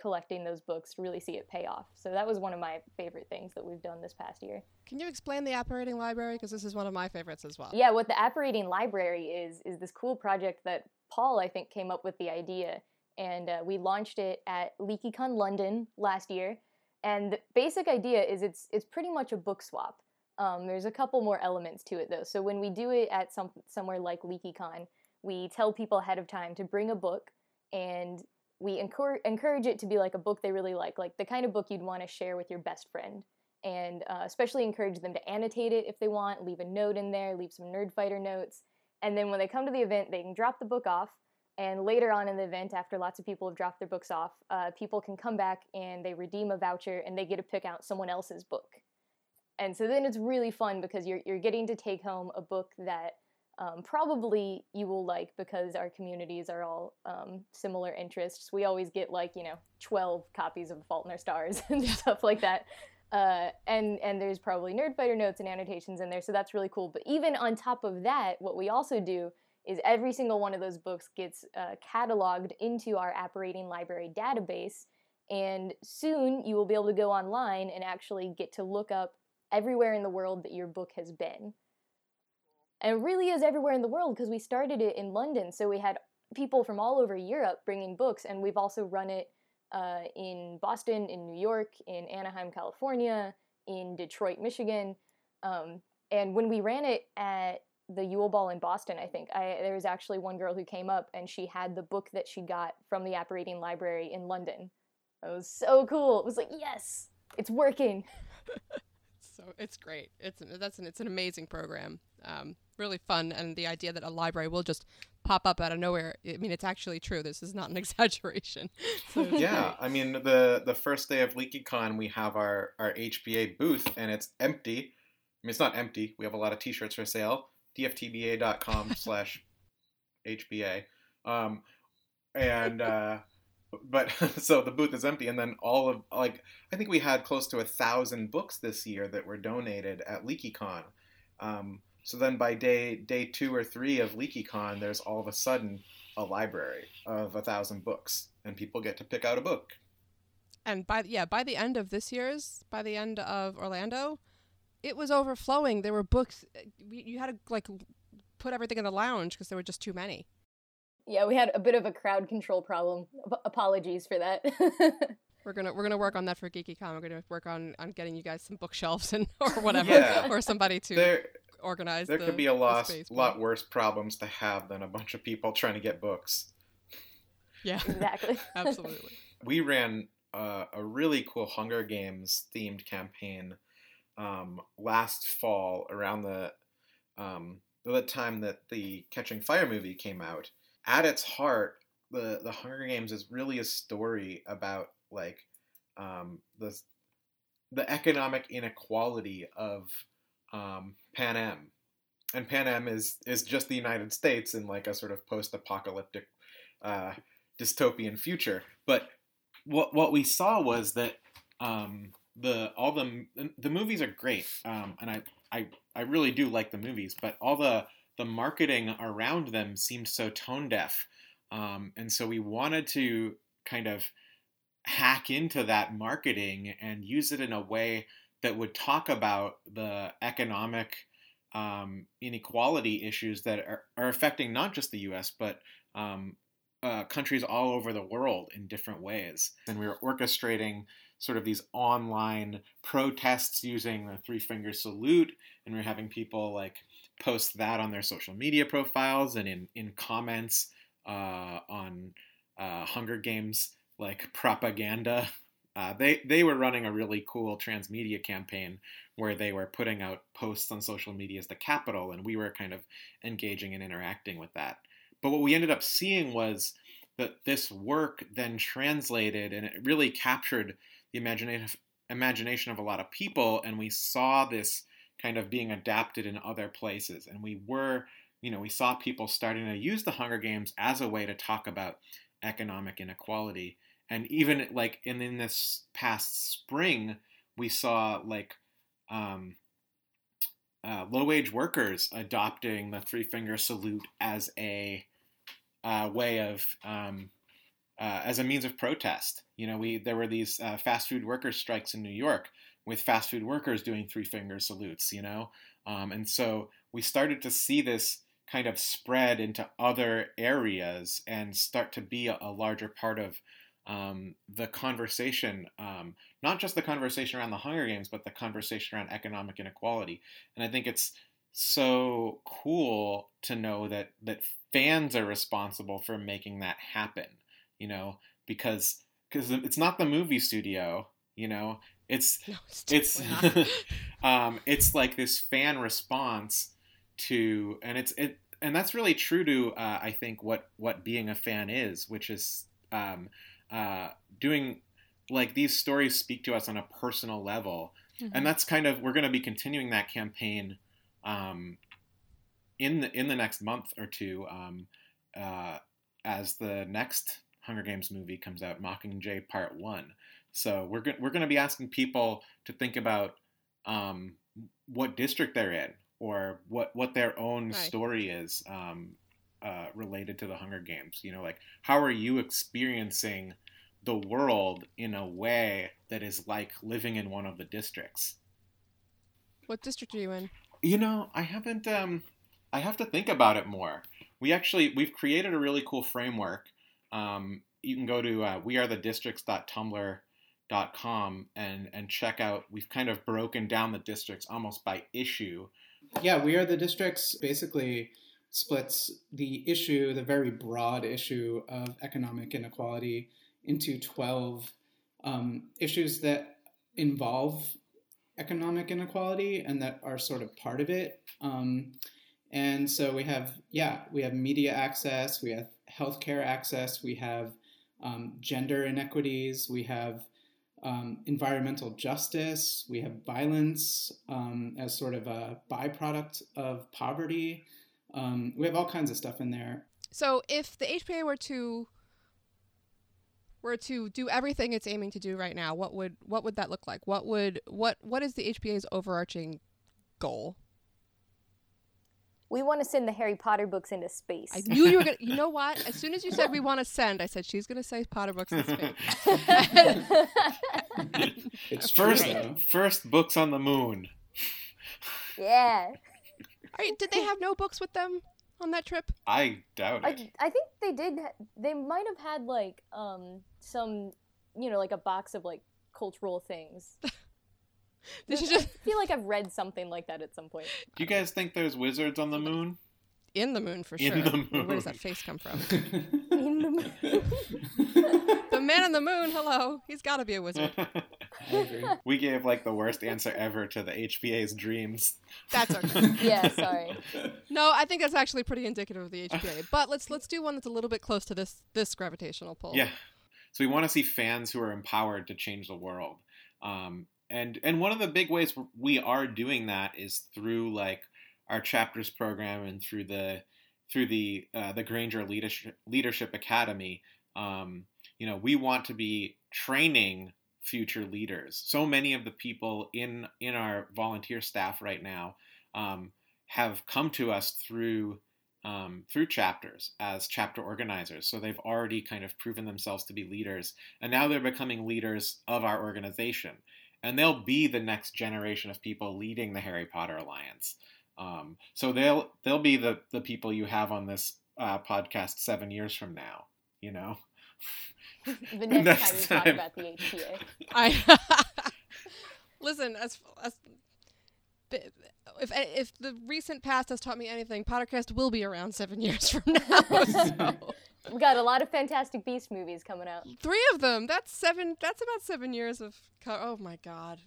collecting those books, really see it pay off. So that was one of my favorite things that we've done this past year. Can you explain the Apparating Library? Because this is one of my favorites as well. Yeah, what the Apparating Library is this cool project that Paul, I think, came up with the idea. And we launched it at LeakyCon London last year. And the basic idea is it's pretty much a book swap. There's a couple more elements to it, though. So when we do it at somewhere like LeakyCon, we tell people ahead of time to bring a book, and we encourage it to be like a book they really like the kind of book you'd want to share with your best friend. And especially encourage them to annotate it if they want, leave a note in there, leave some Nerdfighter notes. And then when they come to the event, they can drop the book off. And later on in the event, after lots of people have dropped their books off, people can come back and they redeem a voucher and they get to pick out someone else's book. And so then it's really fun because you're getting to take home a book that probably you will like because our communities are all similar interests. We always get 12 copies of Fault in Our Stars and stuff like that. And there's probably Nerdfighter notes and annotations in there, so that's really cool. But even on top of that, what we also do is every single one of those books gets cataloged into our Apparating Library database, and soon you will be able to go online and actually get to look up everywhere in the world that your book has been. And it really is everywhere in the world because we started it in London. So we had people from all over Europe bringing books. And we've also run it in Boston, in New York, in Anaheim, California, in Detroit, Michigan. And when we ran it at the Yule Ball in Boston, I think, there was actually one girl who came up and she had the book that she got from the Apparating Library in London. It was so cool. It was like, yes, it's working. So it's great. It's an amazing program. Really fun, and the idea that a library will just pop up out of nowhere, I mean, it's actually true. This is not an exaggeration. So yeah, I mean, the first day of LeakyCon, we have our HBA booth, and it's empty. I mean, it's not empty. We have a lot of T-shirts for sale. DFTBA.com/HBA. But so the booth is empty, and then all of I think we had close to 1,000 books this year that were donated at LeakyCon. So then by day 2 or 3 of LeakyCon, there's all of a sudden a library of 1,000 books, and people get to pick out a book. And by the end of Orlando, it was overflowing. There were books. You had to put everything in the lounge because there were just too many. Yeah, we had a bit of a crowd control problem. Apologies for that. We're gonna work on that for GeekyCon. We're gonna work on getting you guys some bookshelves and or whatever, yeah. Or somebody to organize. There could be a lot worse problems to have than a bunch of people trying to get books. Yeah, exactly. Absolutely. We ran a really cool Hunger Games themed campaign last fall around the time that the Catching Fire movie came out. At its heart, the Hunger Games is really a story about the economic inequality of Pan Am And Pan Am is just the United States in like a sort of post-apocalyptic dystopian future. But what we saw was that the movies are great, and I really do like the movies, but all the marketing around them seemed so tone deaf, and so we wanted to kind of hack into that marketing and use it in a way that would talk about the economic inequality issues that are affecting not just the U.S. but countries all over the world in different ways. And we were orchestrating sort of these online protests using the three-finger salute, and we were having people like post that on their social media profiles and in comments on Hunger Games like propaganda. They were running a really cool transmedia campaign where they were putting out posts on social media as the capital, and we were kind of engaging and interacting with that. But what we ended up seeing was that this work then translated, and it really captured the imagination of a lot of people, and we saw this kind of being adapted in other places. And we were, you know, we saw people starting to use the Hunger Games as a way to talk about economic inequality. And even like in this past spring, we saw like low-wage workers adopting the three-finger salute as a way of as a means of protest. You know, there were these fast food workers strikes in New York with fast food workers doing three-finger salutes. You know, and so we started to see this kind of spread into other areas and start to be a larger part of the conversation, not just the conversation around the Hunger Games, but the conversation around economic inequality. And I think it's so cool to know that fans are responsible for making that happen, you know, because it's not the movie studio, you know, it's like this fan response to, and that's really true to, I think what being a fan is, which is, doing like these stories speak to us on a personal level. Mm-hmm. And that's kind of, we're going to be continuing that campaign in the next month or two as the next Hunger Games movie comes out, Mockingjay Part 1. So we're going to be asking people to think about what district they're in or what their own story is related to the Hunger Games. You know, like, how are you experiencing the world in a way that is like living in one of the districts? What district are you in? You know, I haven't, I have to think about it more. We've created a really cool framework. You can go to wearethedistricts.tumblr.com and check out, we've kind of broken down the districts almost by issue. Yeah, We Are the Districts basically splits the issue, the very broad issue of economic inequality, into 12 issues that involve economic inequality and that are sort of part of it. And so we have media access, we have healthcare access, we have gender inequities, we have environmental justice, we have violence as sort of a byproduct of poverty. We have all kinds of stuff in there. So if the HPA were to do everything it's aiming to do right now, what would that look like? What is the HPA's overarching goal? We want to send the Harry Potter books into space. I knew you were going to... You know what? As soon as you said we want to send, I said, she's going to say Potter books in space. It's first books on the moon. Yeah. All right, did they have no books with them on that trip? I doubt it. I think they did. They might have had like some, you know, like a box of like cultural things. I feel like I've read something like that at some point. Do you guys think there's wizards on the moon? In the moon, for sure. In the moon. Where does that face come from? In the moon. The man in the moon, hello. He's got to be a wizard. I agree. We gave like the worst answer ever to the HPA's dreams. That's okay. Yeah, sorry. No, I think that's actually pretty indicative of the HPA. But let's do one that's a little bit close to this gravitational pull. Yeah. So we want to see fans who are empowered to change the world. And one of the big ways we are doing that is through like our chapters program and through the Granger Leadership Academy, we want to be training future leaders. So many of the people in our volunteer staff right now have come to us through chapters as chapter organizers. So they've already kind of proven themselves to be leaders, and now they're becoming leaders of our organization. And they'll be the next generation of people leading the Harry Potter Alliance. So they'll be the people you have on this podcast 7 years from now, you know? The next time we talk about the HPA. Listen, as if the recent past has taught me anything, PotterCast will be around 7 years from now. So. We got a lot of Fantastic Beast movies coming out. 3 of them. That's about 7 years of. Oh my God,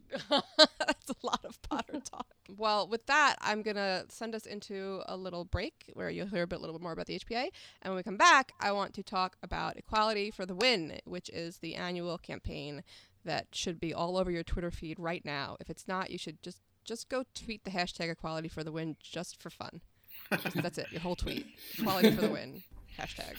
that's a lot of Potter talk. Well, with that, I'm gonna send us into a little break where you'll hear a little bit more about the HPA. And when we come back, I want to talk about Equality for the Win, which is the annual campaign that should be all over your Twitter feed right now. If it's not, you should just go tweet the hashtag Equality for the Win just for fun. That's it. Your whole tweet. Equality for the Win. Hashtag.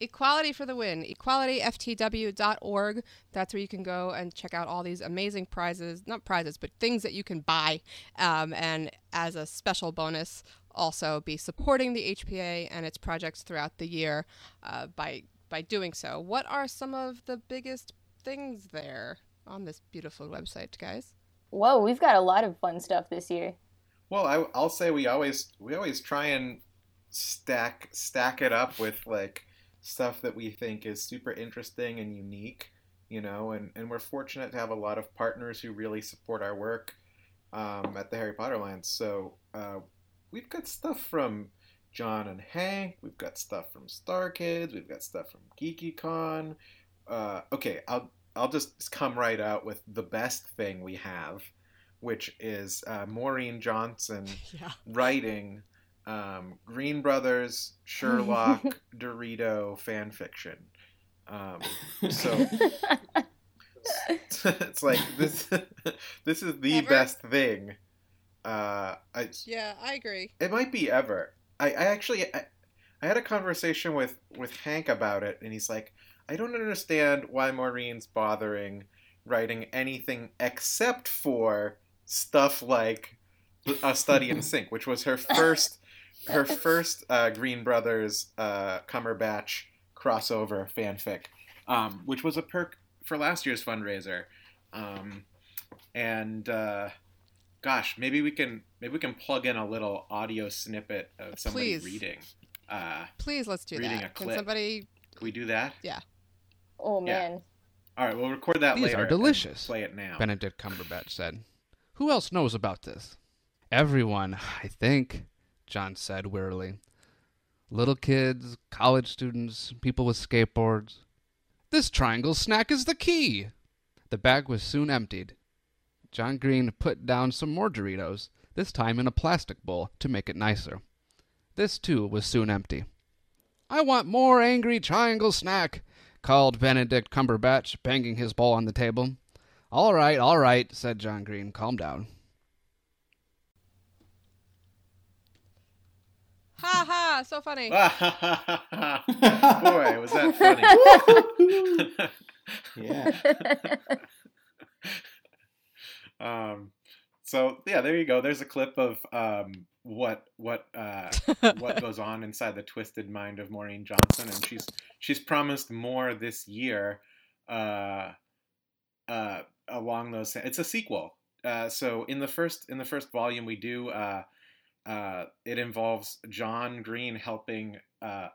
Equality for the Win, equalityftw.org. That's where you can go and check out all these amazing prizes, not prizes, but things that you can buy. And as a special bonus, also be supporting the HPA and its projects throughout the year by doing so. What are some of the biggest things there on this beautiful website, guys? Whoa, we've got a lot of fun stuff this year. Well, I'll say we always try and stack it up with like stuff that we think is super interesting and unique, you know, and we're fortunate to have a lot of partners who really support our work at the Harry Potter Alliance. So we've got stuff from John and Hank, we've got stuff from Star Kids, we've got stuff from GeekyCon. Okay, I'll just come right out with the best thing we have, which is Maureen Johnson writing Green Brothers, Sherlock, Dorito fan fiction. So it's like this is the best thing. I agree. It might be ever. I actually had a conversation with Hank about it, and he's like, I don't understand why Maureen's bothering writing anything except for stuff like A Study in Sync, which was her first. Her first Green Brothers Cumberbatch crossover fanfic, which was a perk for last year's fundraiser, gosh, maybe we can plug in a little audio snippet of somebody reading. Please, let's do reading that. A clip. Can somebody? Can we do that? Yeah. Oh man. Yeah. All right, we'll record that later. These are delicious. Play it now. Benedict Cumberbatch said. Who else knows about this? Everyone, I think. John said wearily. Little kids, college students, people with skateboards. This triangle snack is the key! The bag was soon emptied. John Green put down some more Doritos, this time in a plastic bowl to make it nicer. This, too, was soon empty. I want more angry triangle snack, called Benedict Cumberbatch, banging his bowl on the table. All right, said John Green. Calm down. Ha ha, so funny. Boy, was that funny. Yeah. So, yeah, there you go. There's a clip of what goes on inside the twisted mind of Maureen Johnson. And she's promised more this year along those. It's a sequel. So in the first volume we do... it involves John Green helping a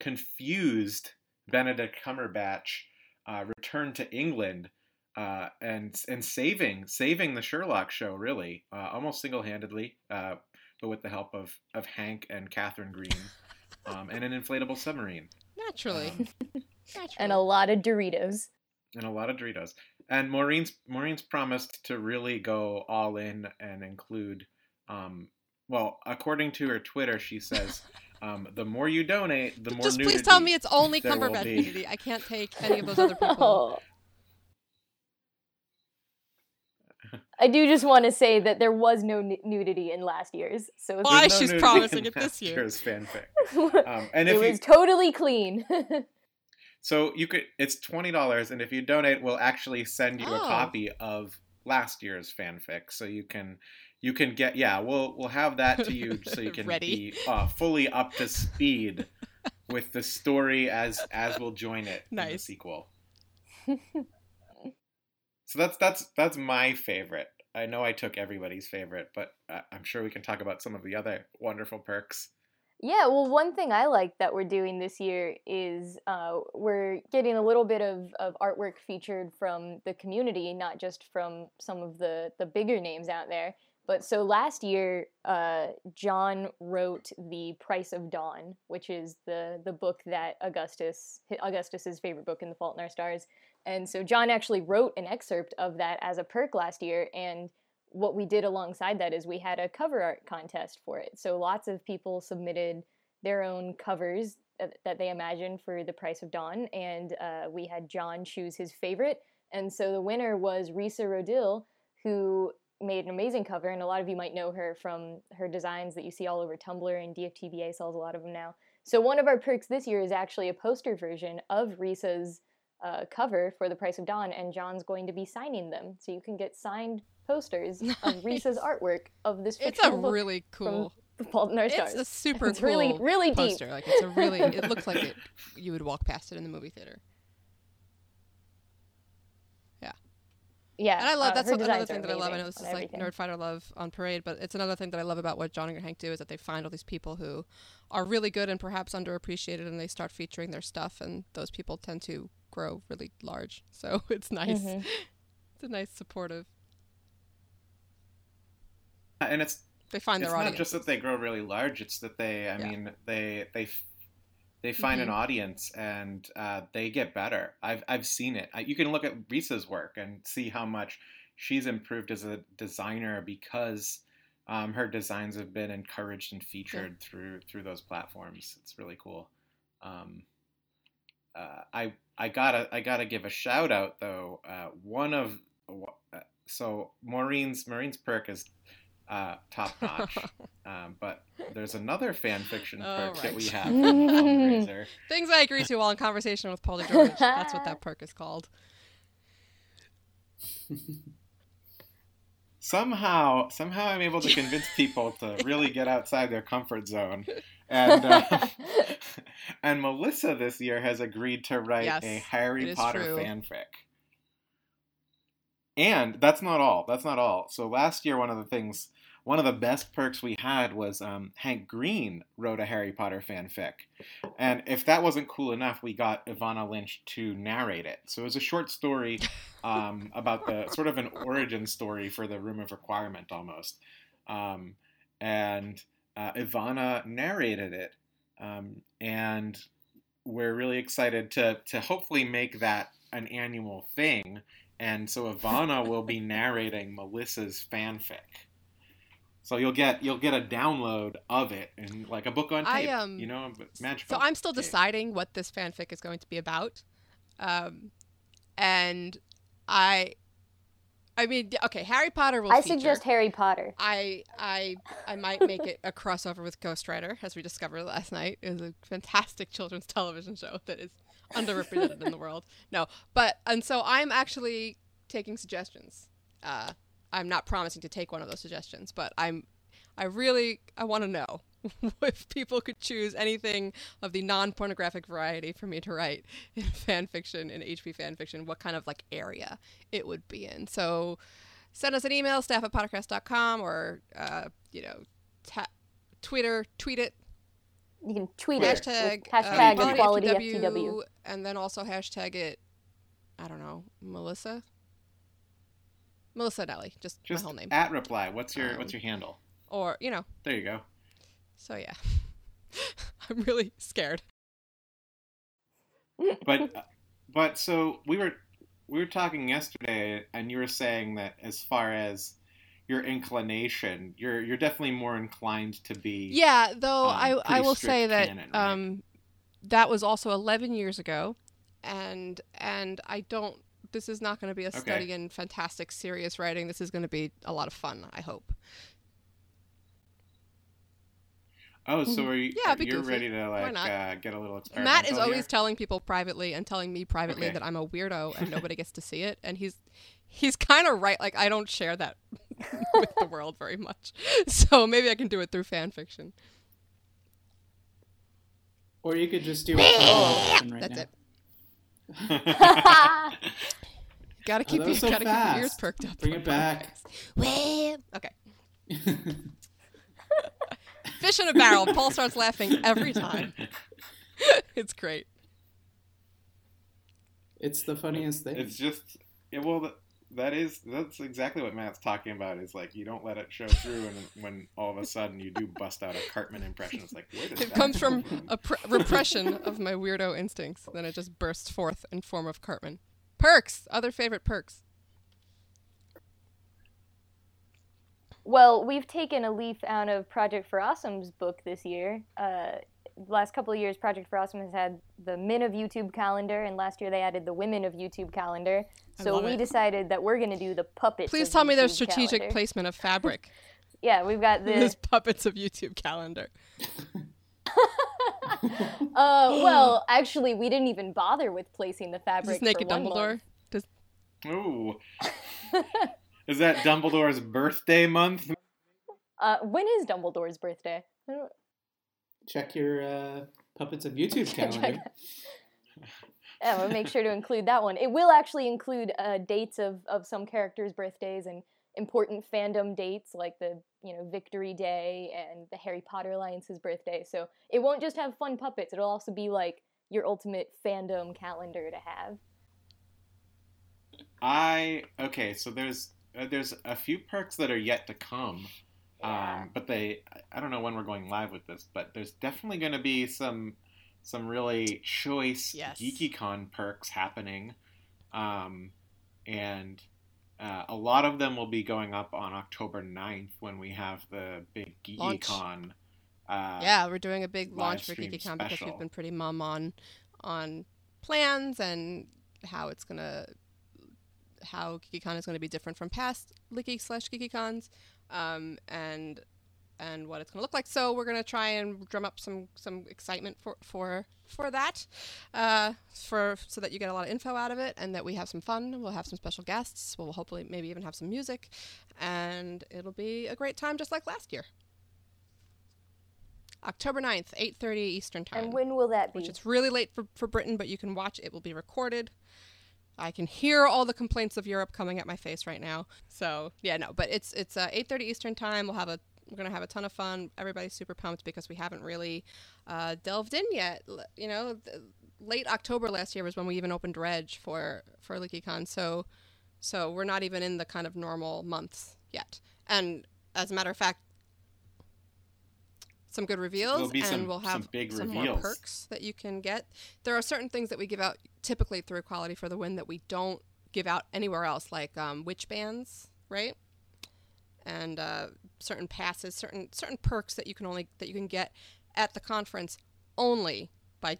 confused Benedict Cumberbatch return to England and saving the Sherlock show, really, almost single-handedly, but with the help of Hank and Catherine Green and an inflatable submarine. Naturally. And a lot of Doritos. And Maureen's promised to really go all in and include Well, according to her Twitter, she says, the more you donate, the more nudity. Just please tell me it's only Cumberbatch nudity. I can't take any of those other people. I do just want to say that there was no nudity in last year's. So why she's promising it this year? Fanfic. And it was totally clean. So you could. It's $20, and if you donate, we'll actually send you a copy of last year's fanfic, so you can get. Yeah, we'll have that to you, so you can be fully up to speed with the story as we'll join it in the sequel. So that's my favorite. I know I took everybody's favorite, but I'm sure we can talk about some of the other wonderful perks. Yeah, well, one thing I like that we're doing this year is we're getting a little bit of artwork featured from the community, not just from some of the bigger names out there. But so last year, John wrote The Price of Dawn, which is the book that Augustus's favorite book in The Fault in Our Stars. And so John actually wrote an excerpt of that as a perk last year, and what we did alongside that is we had a cover art contest for it. So lots of people submitted their own covers that they imagined for The Price of Dawn, and we had John choose his favorite. And so the winner was Risa Rodil, who made an amazing cover, and a lot of you might know her from her designs that you see all over Tumblr, and DFTBA sells a lot of them now. So one of our perks this year is actually a poster version of Risa's cover for The Price of Dawn, and John's going to be signing them, so you can get signed posters of Risa's artwork of this. It's a really cool. Fault in Our Stars. It's a super cool. Really, really poster. Deep. Like it's a really. It looks like it. You would walk past it in the movie theater. Yeah. Yeah. And I love that's another thing that I love. I know this is like Nerdfighter love on parade, but it's another thing that I love about what John and Hank do is that they find all these people who are really good and perhaps underappreciated, and they start featuring their stuff, and those people tend to grow really large, so it's nice. Mm-hmm. It's a nice supportive. And they find their audience. It's not just that they grow really large; it's that they find mm-hmm. an audience and they get better. I've seen it. You can look at Risa's work and see how much she's improved as a designer because her designs have been encouraged and featured through those platforms. It's really cool. I gotta give a shout out though. So Maureen's perk is top notch, but there's another fan fiction perk that we have. Things I agree to while in conversation with Paul DeGeorge. That's what that perk is called. Somehow I'm able to convince people to really get outside their comfort zone. And Melissa this year has agreed to write a Harry Potter fanfic. And that's not all. So last year, one of the best perks we had was Hank Green wrote a Harry Potter fanfic. And if that wasn't cool enough, we got Evanna Lynch to narrate it. So it was a short story about the sort of an origin story for the Room of Requirement almost. And Evanna narrated it. And we're really excited to hopefully make that an annual thing. And so Evanna will be narrating Melissa's fanfic. So you'll get a download of it and like a book on tape, magical. So I'm still deciding what this fanfic is going to be about. And I mean, okay, Harry Potter will feature. I suggest Harry Potter. I might make it a crossover with Ghost Rider, as we discovered last night. It was a fantastic children's television show that is underrepresented in the world. No, so I'm actually taking suggestions. I'm not promising to take one of those suggestions, but I want to know if people could choose anything of the non-pornographic variety for me to write in fan fiction, in HP fan fiction, what kind of like area it would be in. So send us an email, staff@pottercast.com, or Twitter, tweet it. You can tweet it. Hashtag Equality FTW. And then also hashtag it, I don't know, Melissa? Melissa Dally, just my whole name. @reply. What's your handle? Or, There you go. So, yeah. I'm really scared. But so we were talking yesterday, and you were saying that as far as your inclination. You're definitely more inclined to be. Yeah, though I will say that canon, right? That was also 11 years ago, and I don't. This is not going to be a study in fantastic, serious writing. This is going to be a lot of fun, I hope. Oh, so are you, you're ready to get a little experimental? Matt is always telling people privately and telling me privately that I'm a weirdo and nobody gets to see it. And he's kind of right. Like, I don't share that with the world very much. So maybe I can do it through fan fiction. Or you could just do it. That's it. Gotta keep your ears perked up. Bring it back. Okay. Fish in a barrel. Paul starts laughing every time. It's great. It's the funniest thing. It's just, that's exactly what Matt's talking about. Is like, you don't let it show through, and when all of a sudden you do bust out a Cartman impression, it's like, where did it comes from a repression of my weirdo instincts. Then it just bursts forth in form of Cartman. Perks. Other favorite perks. Well, we've taken a leaf out of Project for Awesome's book this year. The last couple of years, Project for Awesome has had the Men of YouTube calendar, and last year they added the Women of YouTube calendar. So we decided that we're going to do the puppets. Please tell me there's strategic placement of fabric. Yeah, we've got this puppets of YouTube calendar. Well, actually, we didn't even bother with placing the fabric. Is this Naked Dumbledore? Ooh. Is that Dumbledore's birthday month? When is Dumbledore's birthday? Check your Puppets of YouTube calendar. Yeah, we'll make sure to include that one. It will actually include dates of some characters' birthdays and important fandom dates like the Victory Day and the Harry Potter Alliance's birthday. So it won't just have fun puppets. It'll also be like your ultimate fandom calendar to have. So there's a few perks that are yet to come, but I don't know when we're going live with this, but there's definitely going to be some really choice GeekyCon perks happening, and a lot of them will be going up on October 9th when we have the big GeekyCon. We're doing a big launch for GeekyCon because we've been pretty mum on plans and how GeekyCon is going to be different from past Leaky/GeekyCons, and what it's going to look like. So we're going to try and drum up some excitement for that, so that you get a lot of info out of it, and that we have some fun. We'll have some special guests. We'll hopefully maybe even have some music, and it'll be a great time, just like last year. October 9th, 8:30 Eastern Time. And when will that be? Which it's really late for Britain, but you can watch. It will be recorded. I can hear all the complaints of Europe coming at my face right now. So, but it's 8:30 Eastern Time. We're going to have a ton of fun. Everybody's super pumped because we haven't really delved in yet. Late October last year was when we even opened Reg for LeakyCon. So we're not even in the kind of normal months yet. And as a matter of fact, some good reveals, we'll have some big reveals. More perks that you can get. There are certain things that we give out typically through Equality for the Win that we don't give out anywhere else, like witch bands, right? And certain passes, certain perks that you can get at the conference only by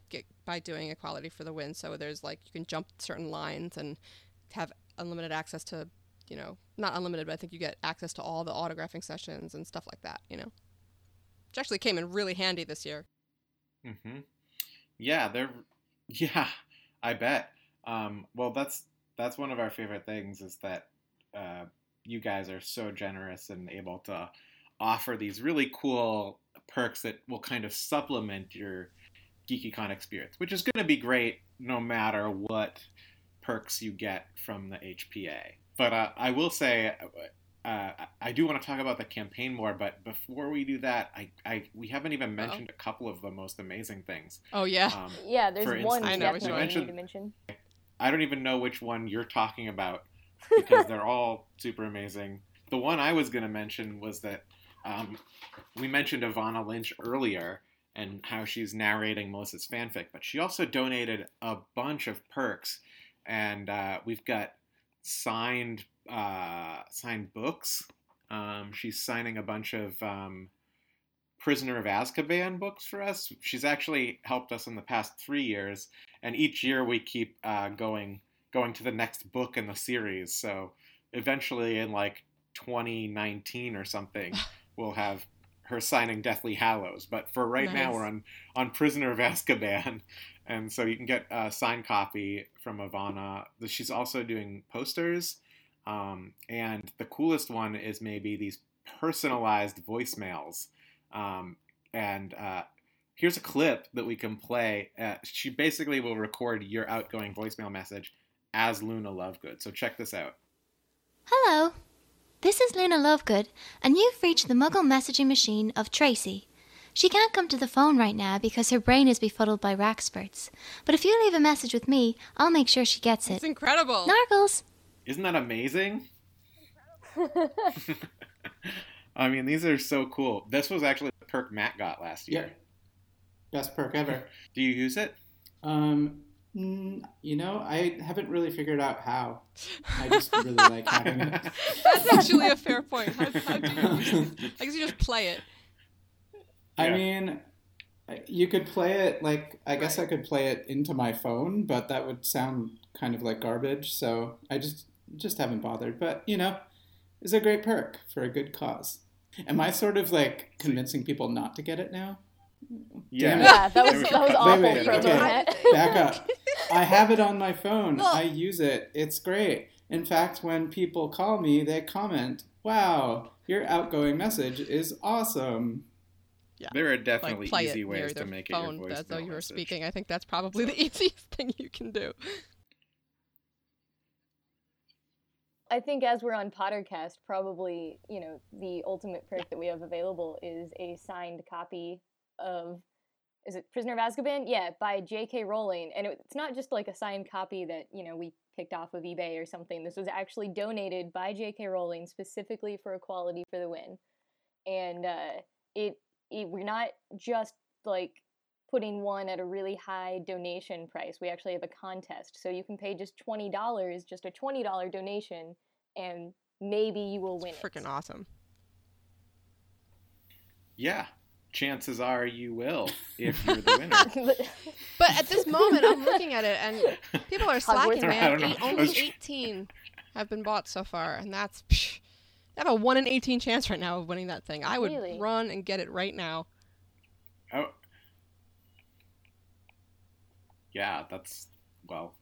doing Equality for the Win. So there's you can jump certain lines and have unlimited access to, not unlimited, but I think you get access to all the autographing sessions and stuff like that, Which actually came in really handy this year. Mm-hmm. Yeah, I bet. Well, that's one of our favorite things is that you guys are so generous and able to offer these really cool perks that will kind of supplement your GeekyCon experience, which is going to be great no matter what perks you get from the HPA. But I will say... I do want to talk about the campaign more, but before we do that, we haven't even mentioned a couple of the most amazing things. Oh, yeah. There's one I definitely need to mention. I don't even know which one you're talking about because they're all super amazing. The one I was going to mention was that we mentioned Evanna Lynch earlier and how she's narrating Melissa's fanfic, but she also donated a bunch of perks, and we've got signed books She's signing a bunch of Prisoner of Azkaban books for us. She's actually helped us in the past 3 years, and each year we keep going to the next book in the series. So eventually in like 2019 or something, we'll have her signing Deathly Hallows. But for right now, we're on Prisoner of Azkaban. And so you can get a signed copy from Evanna. She's also doing posters. And the coolest one is maybe these personalized voicemails. Here's a clip that we can play. She basically will record your outgoing voicemail message as Luna Lovegood. So check this out. Hello, this is Luna Lovegood, and you've reached the Muggle messaging machine of Tracy. She can't come to the phone right now because her brain is befuddled by Raxperts. But if you leave a message with me, I'll make sure she gets it. It's incredible. Nargles. Isn't that amazing? I mean, these are so cool. This was actually the perk Matt got last year. Yep. Best perk ever. Do you use it? You know, I haven't really figured out how. I just really like having it. That's actually a fair point. How do you use it? I guess you just play it. Yeah. I mean, you could play it, like, I guess I could play it into my phone, but that would sound kind of like garbage, so I just haven't bothered. But, you know, it's a great perk for a good cause. Am I sort of, like, convincing people not to get it now? Yeah, that was awful. Wait, okay. Back up. I have it on my phone. I use it. It's great. In fact, when people call me, they comment, wow, your outgoing message is awesome. Yeah. There are definitely easy ways to make it your voice. That's how you were speaking. I think that's probably the easiest thing you can do. I think as we're on PotterCast, probably, you know, the ultimate perk that we have available is a signed copy of, is it Prisoner of Azkaban? Yeah, by J.K. Rowling. And it's not just like a signed copy that, you know, we picked off of eBay or something. This was actually donated by J.K. Rowling specifically for Equality for the Win. And we're not just like putting one at a really high donation price. We actually have a contest. So you can pay just $20, just a $20 donation, and maybe you will win. Freaking awesome. Yeah. Chances are you will if you're the winner. But at this moment, I'm looking at it, and people are slacking, man. Only 18 have been bought so far, and that's... I have a 1 in 18 chance right now of winning that thing. I would run and get it right now. Oh. Yeah, that's... Well,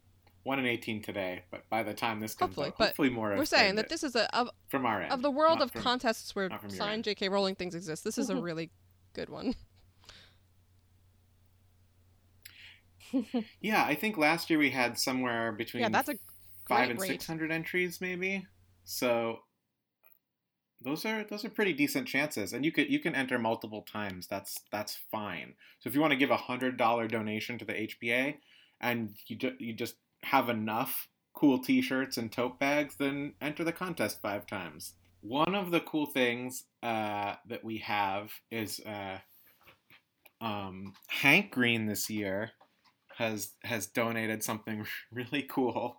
1 in 18 today, but by the time this comes out, hopefully more... We're saying that this is from our end. Of the world not of from, contests where signed J.K. Rowling things exist, this is a really... good one. Yeah, I think last year we had somewhere between 500 and 600 entries, maybe. So those are pretty decent chances, and you can enter multiple times. That's fine. So if you want to give a $100 donation to the HPA, and you just have enough cool T-shirts and tote bags, then enter the contest 5 times. One of the cool things that we have is Hank Green this year has donated something really cool.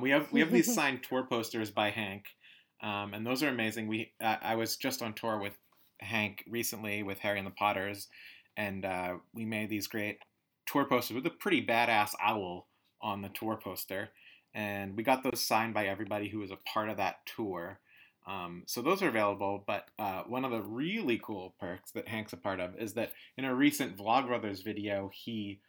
We have these signed tour posters by Hank, and those are amazing. I was just on tour with Hank recently with Harry and the Potters, and we made these great tour posters with a pretty badass owl on the tour poster, and we got those signed by everybody who was a part of that tour. So those are available, but one of the really cool perks that Hank's a part of is that in a recent Vlogbrothers video, he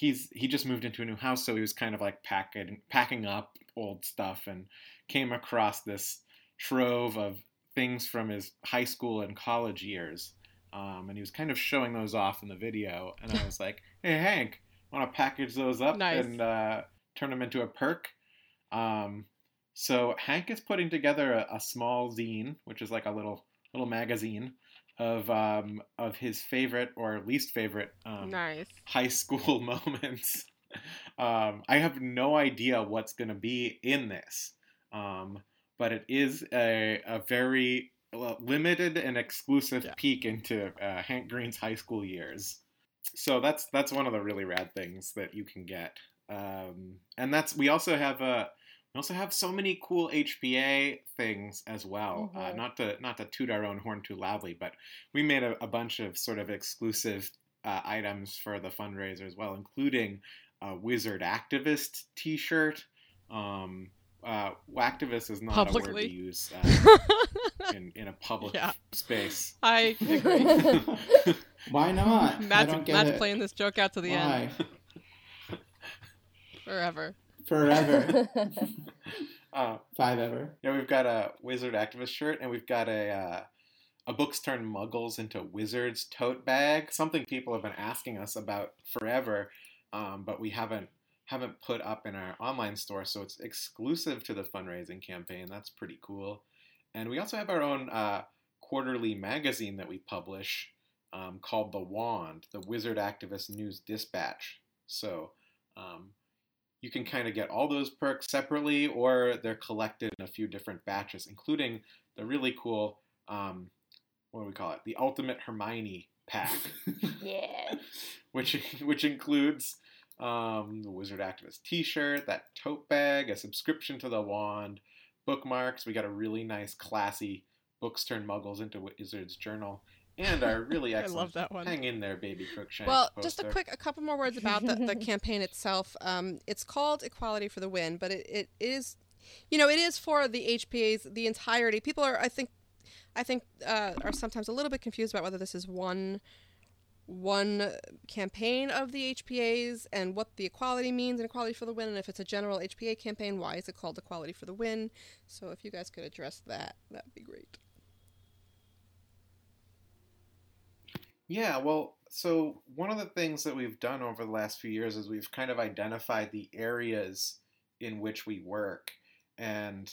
just moved into a new house, so he was kind of like packing up old stuff and came across this trove of things from his high school and college years, and he was kind of showing those off in the video, and I was like, hey, Hank, want to package those up and turn them into a perk? So Hank is putting together a small zine, which is like a little magazine of his favorite or least favorite high school moments. I have no idea what's going to be in this, but it is a very limited and exclusive peek into Hank Green's high school years. So that's one of the really rad things that you can get. And we also have a We also have so many cool HPA things as well. Mm-hmm. Not to toot our own horn too loudly, but we made a bunch of sort of exclusive items for the fundraiser as well, including a Wizard Activist T-shirt. Activist is not publicly a word to use in a public space. I agree. Why not? Matt's playing this joke out to the end. Forever. 5 ever. Yeah, we've got a Wizard Activist shirt, and we've got a Books Turn Muggles into Wizards tote bag. Something people have been asking us about forever, but we haven't put up in our online store, so it's exclusive to the fundraising campaign. That's pretty cool. And we also have our own quarterly magazine that we publish called The Wand, the Wizard Activist News Dispatch. So you can kind of get all those perks separately, or they're collected in a few different batches, including the really cool, the Ultimate Hermione pack. Yeah. Which includes the Wizard Activist T-shirt, that tote bag, a subscription to The Wand, bookmarks. We got a really nice, classy Books Turn Muggles into Wizards journal, and our really excellent. I love that one. Hang in there, baby Crookshanks. Well, poster. Just a couple more words about the campaign itself. It's called Equality for the Win, but it is, it is for the HPAs, the entirety. People are, I think are sometimes a little bit confused about whether this is one campaign of the HPAs and what the equality means and Equality for the Win, and if it's a general HPA campaign, why is it called Equality for the Win? So if you guys could address that'd be great. Yeah, well, so one of the things that we've done over the last few years is we've kind of identified the areas in which we work, and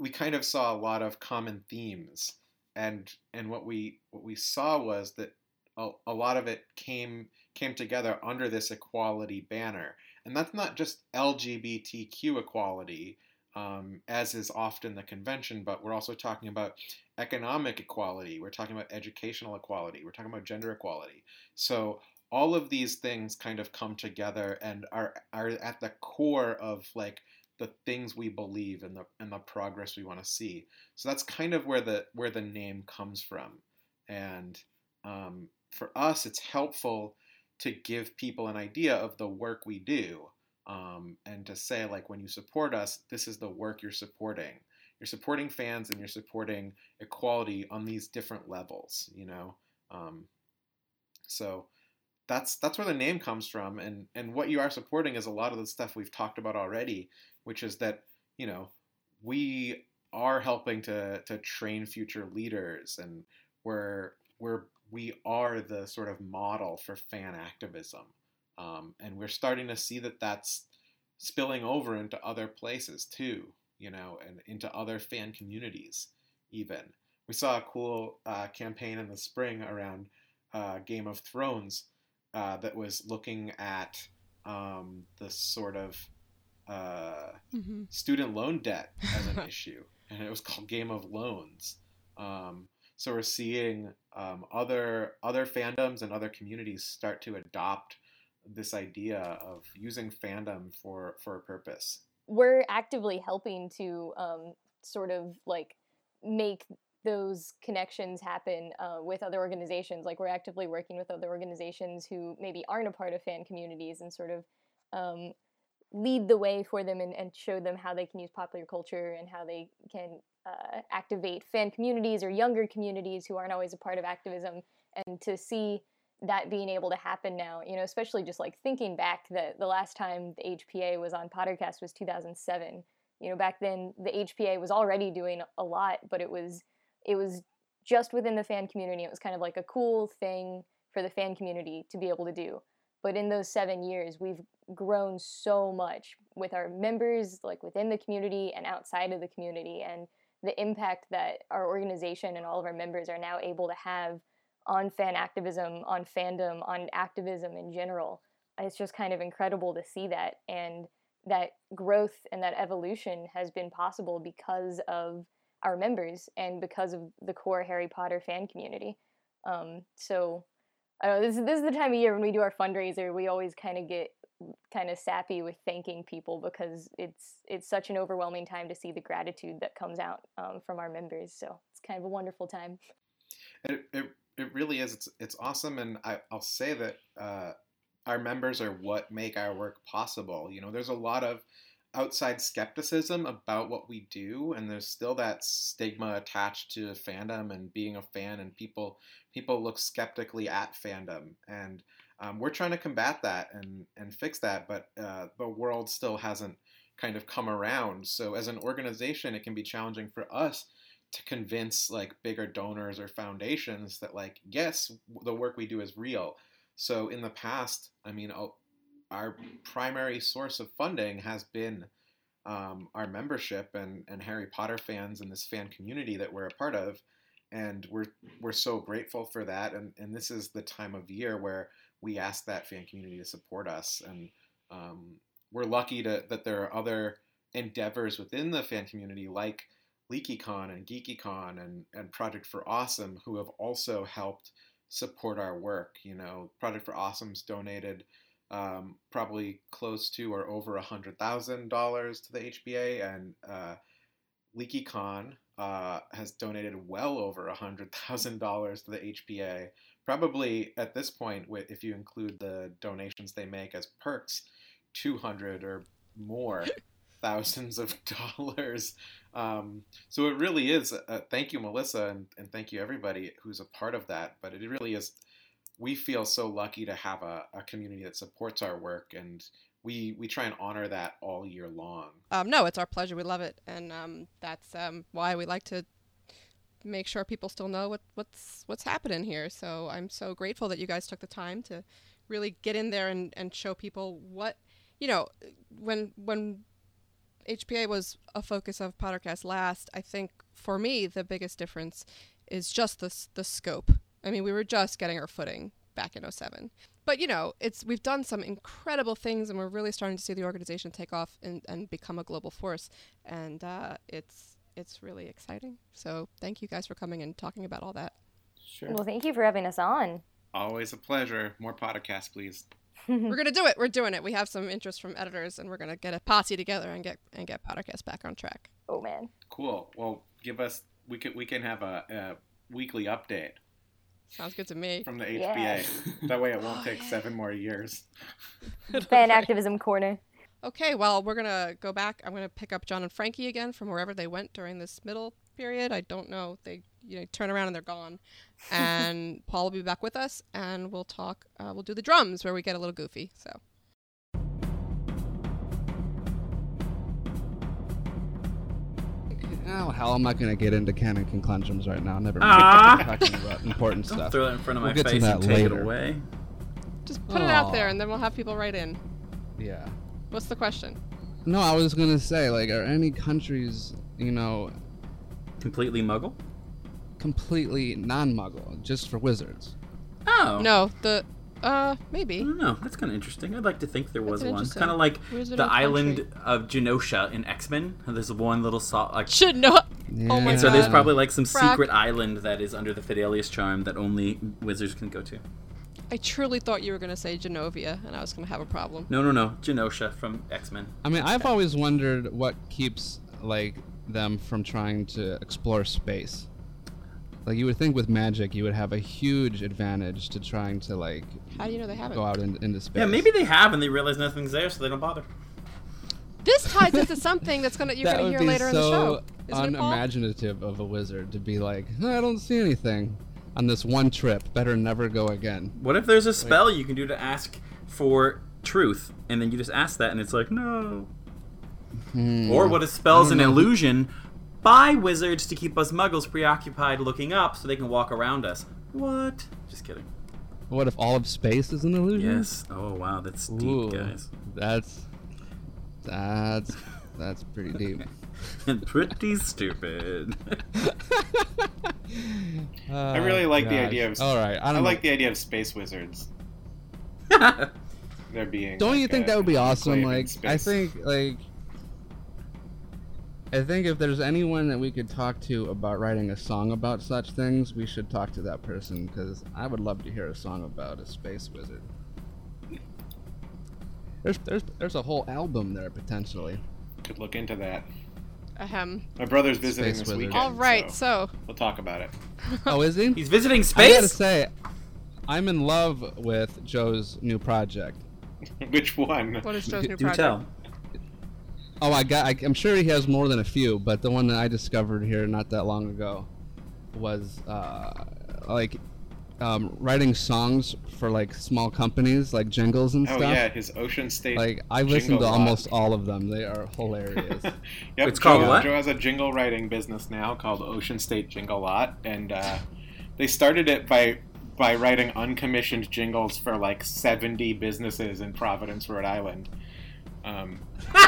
we kind of saw a lot of common themes. And what we saw was that a lot of it came together under this equality banner, and that's not just LGBTQ equality, as is often the convention, but we're also talking about economic equality. We're talking about educational equality. We're talking about gender equality. So all of these things kind of come together and are at the core of like the things we believe and the progress we want to see. So that's kind of where the name comes from. And for us, it's helpful to give people an idea of the work we do, and to say, like, when you support us, this is the work you're supporting. You're supporting fans and you're supporting equality on these different levels, So that's where the name comes from. And what you are supporting is a lot of the stuff we've talked about already, which is that, we are helping to train future leaders, and we are the sort of model for fan activism. And we're starting to see that that's spilling over into other places too, and into other fan communities even. We saw a cool campaign in the spring around Game of Thrones that was looking at the sort of student loan debt as an issue, and it was called Game of Loans. So we're seeing other fandoms and other communities start to adopt this idea of using fandom for a purpose. We're actively helping to sort of like make those connections happen with other organizations. Like, we're actively working with other organizations who maybe aren't a part of fan communities, and sort of lead the way for them and show them how they can use popular culture and how they can activate fan communities or younger communities who aren't always a part of activism. And to see that being able to happen now, especially just like thinking back that the last time the HPA was on PotterCast was 2007. Back then the HPA was already doing a lot, but it was just within the fan community. It was kind of like a cool thing for the fan community to be able to do. But in those 7 years, we've grown so much with our members, like within the community and outside of the community, and the impact that our organization and all of our members are now able to have on fan activism, on fandom, on activism in general. It's just kind of incredible to see that, and that growth and that evolution has been possible because of our members and because of the core Harry Potter fan community. So This is the time of year when we do our fundraiser. We always kind of get kind of sappy with thanking people because it's such an overwhelming time to see the gratitude that comes out from our members. So it's kind of a wonderful time. It really is. It's awesome. And I'll say that our members are what make our work possible. You know, there's a lot of outside skepticism about what we do, and there's still that stigma attached to fandom and being a fan, and people look skeptically at fandom, and we're trying to combat that and fix that, but the world still hasn't kind of come around. So as an organization, it can be challenging for us to convince like bigger donors or foundations that like, yes, the work we do is real. So in the past, I mean, our primary source of funding has been our membership and Harry Potter fans and this fan community that we're a part of. And we're so grateful for that. And this is the time of year where we ask that fan community to support us. And we're lucky that there are other endeavors within the fan community like LeakyCon and GeekyCon and Project for Awesome who have also helped support our work. You know, Project for Awesome's donated probably close to or over $100,000 to the HBA, and LeakyCon has donated well over $100,000 to the HBA, probably at this point, if you include the donations they make as perks, 200 or more thousands of dollars. So it really is, thank you, Melissa, and thank you everybody who's a part of that, but it really is. We feel so lucky to have a community that supports our work, and we try and honor that all year long. No, it's our pleasure. We love it. And that's why we like to make sure people still know what's happening here. So I'm so grateful that you guys took the time to really get in there and show people what, you know, when HPA was a focus of PotterCast last, I think for me, the biggest difference is just the scope. I mean, we were just getting our footing back in 2007. But, you know, we've done some incredible things, and we're really starting to see the organization take off and become a global force. And it's really exciting. So thank you guys for coming and talking about all that. Sure. Well, thank you for having us on. Always a pleasure. More podcasts, please. We're going to do it. We're doing it. We have some interest from editors, and we're going to get a posse together and get PotterCast back on track. Oh, man. Cool. Well, we can have a weekly update. Sounds good to me. From the HBA. Yeah. That way it won't take 7 more years. Fan activism corner. Okay, well, we're going to go back. I'm going to pick up John and Frankie again from wherever they went during this middle period. I don't know. They turn around and they're gone. And Paul will be back with us, and we'll talk. We'll do the drums where we get a little goofy. So. Oh, hell, I'm not going to get into canon conclusions right now. Never mind. We're talking about important stuff. Don't throw it in front of my face and take it away. Just put it out there, and then we'll have people write in. Yeah. What's the question? No, I was going to say, like, are any countries, completely muggle? Completely non-muggle, just for wizards. Oh. No, maybe. I don't know. That's kind of interesting. I'd like to think there was one. It's kind of like Wizard the island of Genosha in X-Men. There's one little salt. Like, should not. Yeah. Oh my God. So there's probably like some secret island that is under the Fidelius charm that only wizards can go to. I truly thought you were going to say Genovia, and I was going to have a problem. No. Genosha from X-Men. I mean, I've always wondered what keeps like them from trying to explore space. Like, you would think with magic, you would have a huge advantage to trying to, like... How do you know they haven't? ...go out into space. Yeah, maybe they have, and they realize nothing's there, so they don't bother. This ties into something that's gonna you're going to hear later in the show. That would be so unimaginative of a wizard to be like, I don't see anything on this one trip. Better never go again. What if there's a spell you can do to ask for truth, and then you just ask that, and it's like, no. Or what if spell's an illusion... by wizards to keep us muggles preoccupied looking up so they can walk around us. What? Just kidding. What if all of space is an illusion? Yes. Oh, wow. That's deep, guys. That's pretty deep. And pretty stupid. I really like the idea of... All right. I like the idea of space wizards. They're being... Don't you think that would be awesome? Like, I think, like... I think if there's anyone that we could talk to about writing a song about such things, we should talk to that person, because I would love to hear a song about a space wizard. There's a whole album there, potentially. Could look into that. My brother's visiting space this weekend. All right, so we'll talk about it. Oh, is he? He's visiting space? I gotta say, I'm in love with Joe's new project. Which one? What is Joe's new project? Tell. Oh, I'm sure he has more than a few, but the one that I discovered here not that long ago was writing songs for like small companies, like jingles and stuff. Oh yeah, his Ocean State. Like I listened to almost all of them. They are hilarious. Yep, it's called what? Joe has a jingle writing business now called Ocean State Jingle Lot, and they started it by writing uncommissioned jingles for like 70 businesses in Providence, Rhode Island. It's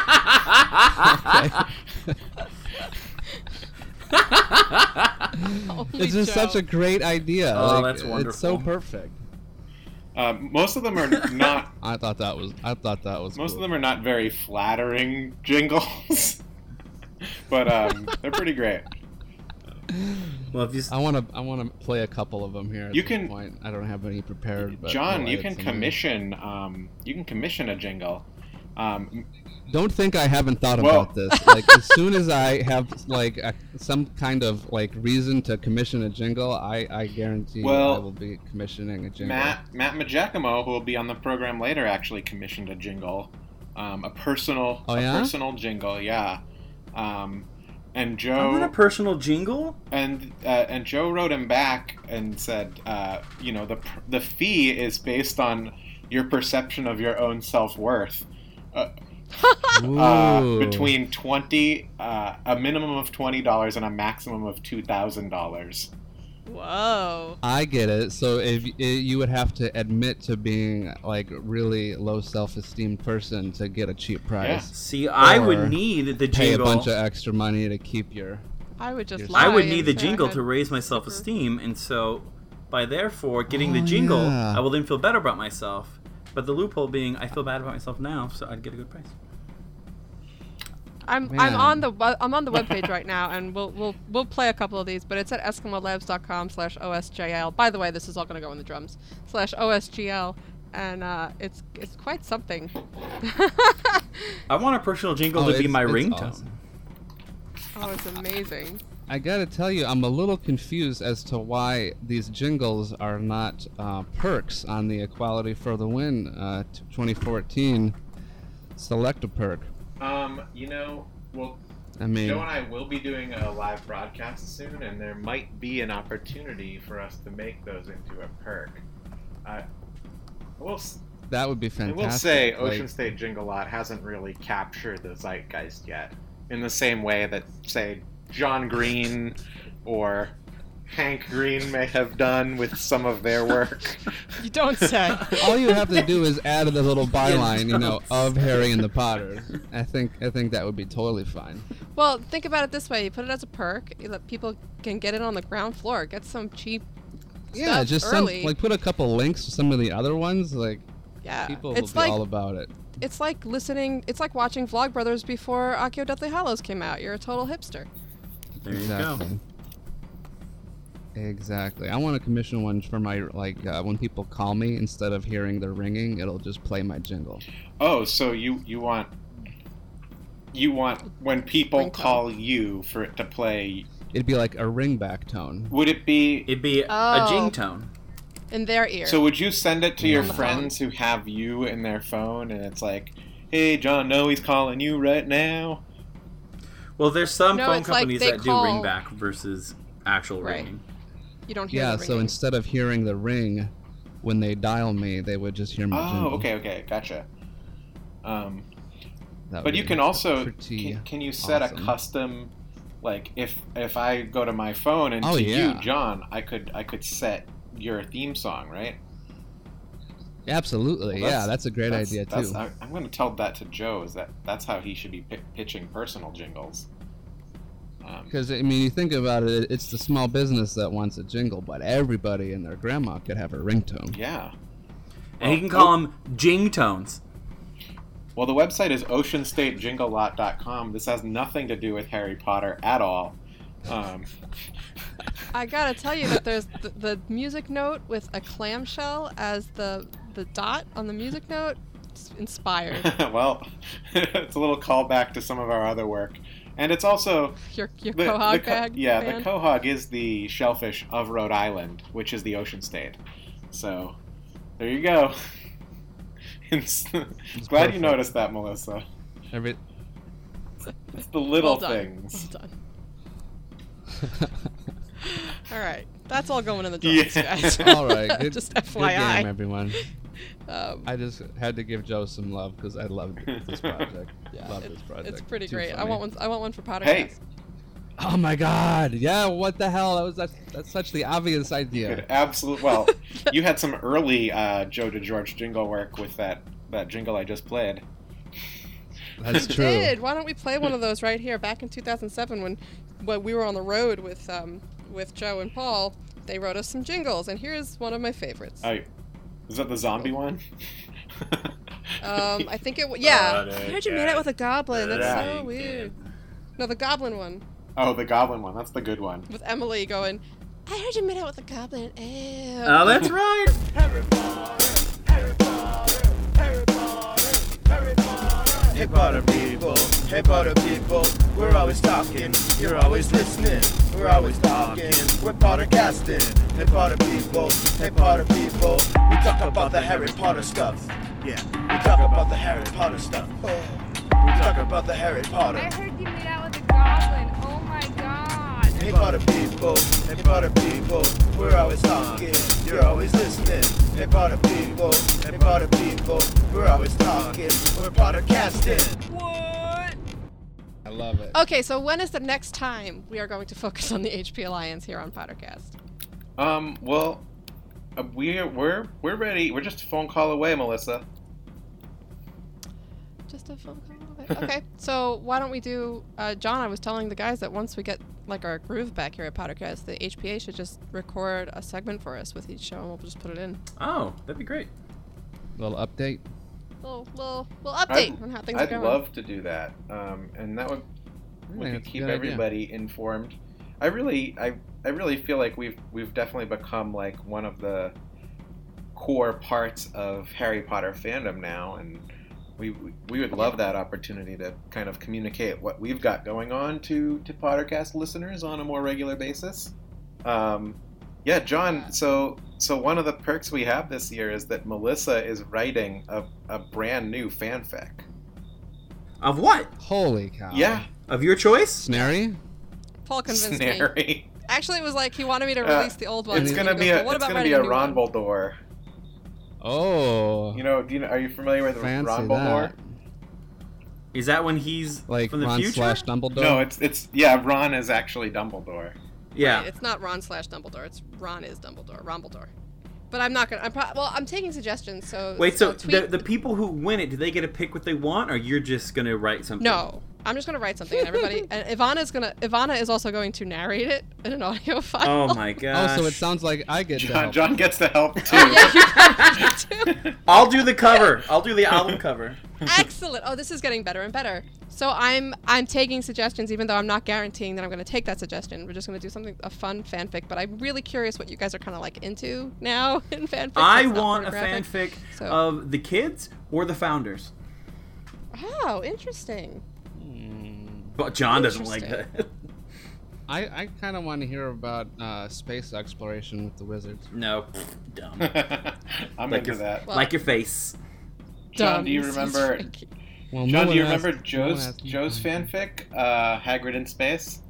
just such a great idea. Oh, that's wonderful. It's so perfect. Most of them are not. I thought that was. Most cool. of them are not very flattering jingles, but they're pretty great. Well, if you... I want to play a couple of them here. At this point. I don't have any prepared. But John, you can commission a jingle. Don't think I haven't thought about this. Like, as soon as I have like some kind of like reason to commission a jingle, I guarantee I will be commissioning a jingle. Matt Maggiacomo, who will be on the program later, actually commissioned a jingle, a personal jingle, yeah. And Joe, I want a personal jingle. And Joe wrote him back and said, the fee is based on your perception of your own self-worth. Between a minimum of $20 and a maximum of $2,000. Whoa! I get it. So if you would have to admit to being like really low self-esteem person to get a cheap price. Yeah. See, I would need the jingle. Pay a bunch of extra money to keep your. I would need the jingle to raise my self-esteem, and so by therefore getting the jingle, I will then feel better about myself. But the loophole being, I feel bad about myself now, so I'd get a good price. I'm on the webpage right now, and we'll play a couple of these. But it's at EskimoLabs.com/OSJL. By the way, this is all going to go in the drums /OSGL, and it's quite something. I want a personal jingle to be my ringtone. Awesome. Oh, it's amazing. I gotta tell you, I'm a little confused as to why these jingles are not perks on the Equality for the Win 2014 Select a Perk. Joe and I will be doing a live broadcast soon, and there might be an opportunity for us to make those into a perk. That would be fantastic. I will say Ocean State Jingle Lot hasn't really captured the zeitgeist yet, in the same way that, say, John Green or Hank Green may have done with some of their work. You don't say. All you have to do is add the little byline, of Harry and the Potters. I think that would be totally fine. Well, think about it this way: you put it as a perk, you let people can get it on the ground floor, get some cheap stuff just early. Some, put a couple links to some of the other ones, people will be all about it. It's like listening. It's like watching Vlogbrothers before Accio Deathly Hallows came out. You're a total hipster. There you go. Exactly. I want to commission one for my, when people call me, instead of hearing the ringing, it'll just play my jingle. Oh, so you want when people call you for it to play... It'd be like a ringback tone. Would it be... It'd be a jing tone. In their ear. So would you send it to your friends who have you in their phone, and it's like, hey, John, no, he's calling you right now? Well, there's some phone companies that do ring back versus actual ringing. You don't hear the ringing. So instead of hearing the ring when they dial me, they would just hear my jingle. Oh, okay, gotcha. But you can also, can you set a custom, if I go to my phone and you, John, I could set your theme song, right? Absolutely, that's a great idea too. I'm going to tell that to Joe. That's how he should be pitching personal jingles. Because you think about it, it's the small business that wants a jingle, but everybody and their grandma could have a ringtone. Yeah, and he can call them jing tones. Well, the website is oceanstatejinglelot.com. This has nothing to do with Harry Potter at all. I gotta tell you that there's the music note with a clamshell as the dot on the music note. It's inspired. Well, it's a little callback to some of our other work. And it's also... Your quahog bag? Yeah, band. The quahog is the shellfish of Rhode Island, which is the ocean state. So, there you go. Glad perfect. You noticed that, Melissa. It's the little well things. Well done. All right. That's all going in the drawings, guys. All right. Good, just FYI. Good game, everyone. I just had to give Joe some love because I loved this project. Yeah, this project. It's pretty great. Funny. I want one for PotterCast. Hey. Oh my God! Yeah, what the hell? That's such the obvious idea. Absolutely. Well, you had some early Joe DeGeorge jingle work with that jingle I just played. That's true. We did. Why don't we play one of those right here? Back in 2007, when we were on the road with Joe and Paul, they wrote us some jingles, and here's one of my favorites. Is that the zombie one? I think it was. Yeah. How did you meet it with a goblin? That's so weird. No, the goblin one. Oh, the goblin one. That's the good one. With Emily going, I heard you made out with a goblin. Ew. Oh, that's right. Harry Potter, Harry Potter, Harry Potter, Harry Potter. Hey Potter people, we're always talking. You're always listening. We're always talking. We're PotterCasting. Hey Potter people, we talk about the Harry Potter stuff. Yeah, we talk about the Harry Potter stuff. Oh. We talk about the Harry Potter. I heard you made out with a goblin. Hey Potter people, we're always talking, you're always listening. Hey Potter people, we're always talking, we're PotterCasting. What? I love it. Okay, so when is the next time we are going to focus on the HP Alliance here on PotterCast? Well, we're ready. We're just a phone call away, Melissa. Just a phone call. Okay, so why don't we do, John, I was telling the guys that once we get like our groove back here at PotterCast, the HPA should just record a segment for us with each show and we'll just put it in. Oh, that'd be great. Little update. Little update on how things are going. I'd love to do that. And that would could keep everybody informed. I really feel like we've definitely become like one of the core parts of Harry Potter fandom now, and we would love that opportunity to kind of communicate what we've got going on to PotterCast listeners on a more regular basis. John, so one of the perks we have this year is that Melissa is writing a brand new fanfic. Of what? Holy cow. Yeah. Of your choice? Snary? Paul convinced me. Actually, it was like he wanted me to release the old one. It's going to be a Ronbaldor. One? Oh, are you familiar with Ronbaldor? Is that when he's like from the Ron future? / Dumbledore? No, it's Ron is actually Dumbledore. Yeah, right, it's not Ron / Dumbledore. It's Ron is Dumbledore, Ronbaldor. But I'm not gonna. I'm taking suggestions. So wait, so the people who win it, do they get to pick what they want, or you're just gonna write something? No, I'm just gonna write something, and everybody. And Evanna is also going to narrate it in an audio file. Oh my gosh! Oh, so it sounds like I get to help. John gets to help too. You too. I'll do the cover. I'll do the album cover. Excellent. Oh, this is getting better and better. So I'm taking suggestions, even though I'm not guaranteeing that I'm going to take that suggestion. We're just going to do a fun fanfic. But I'm really curious what you guys are kind of like into now in fanfic. I want a fanfic of the kids or the founders. Oh, interesting. But John doesn't like that. I kind of want to hear about space exploration with the wizards. No, dumb. I'm like into that. Well, like your face. John, do you remember? Well, John, do you remember Joe's fanfic, Hagrid in Space?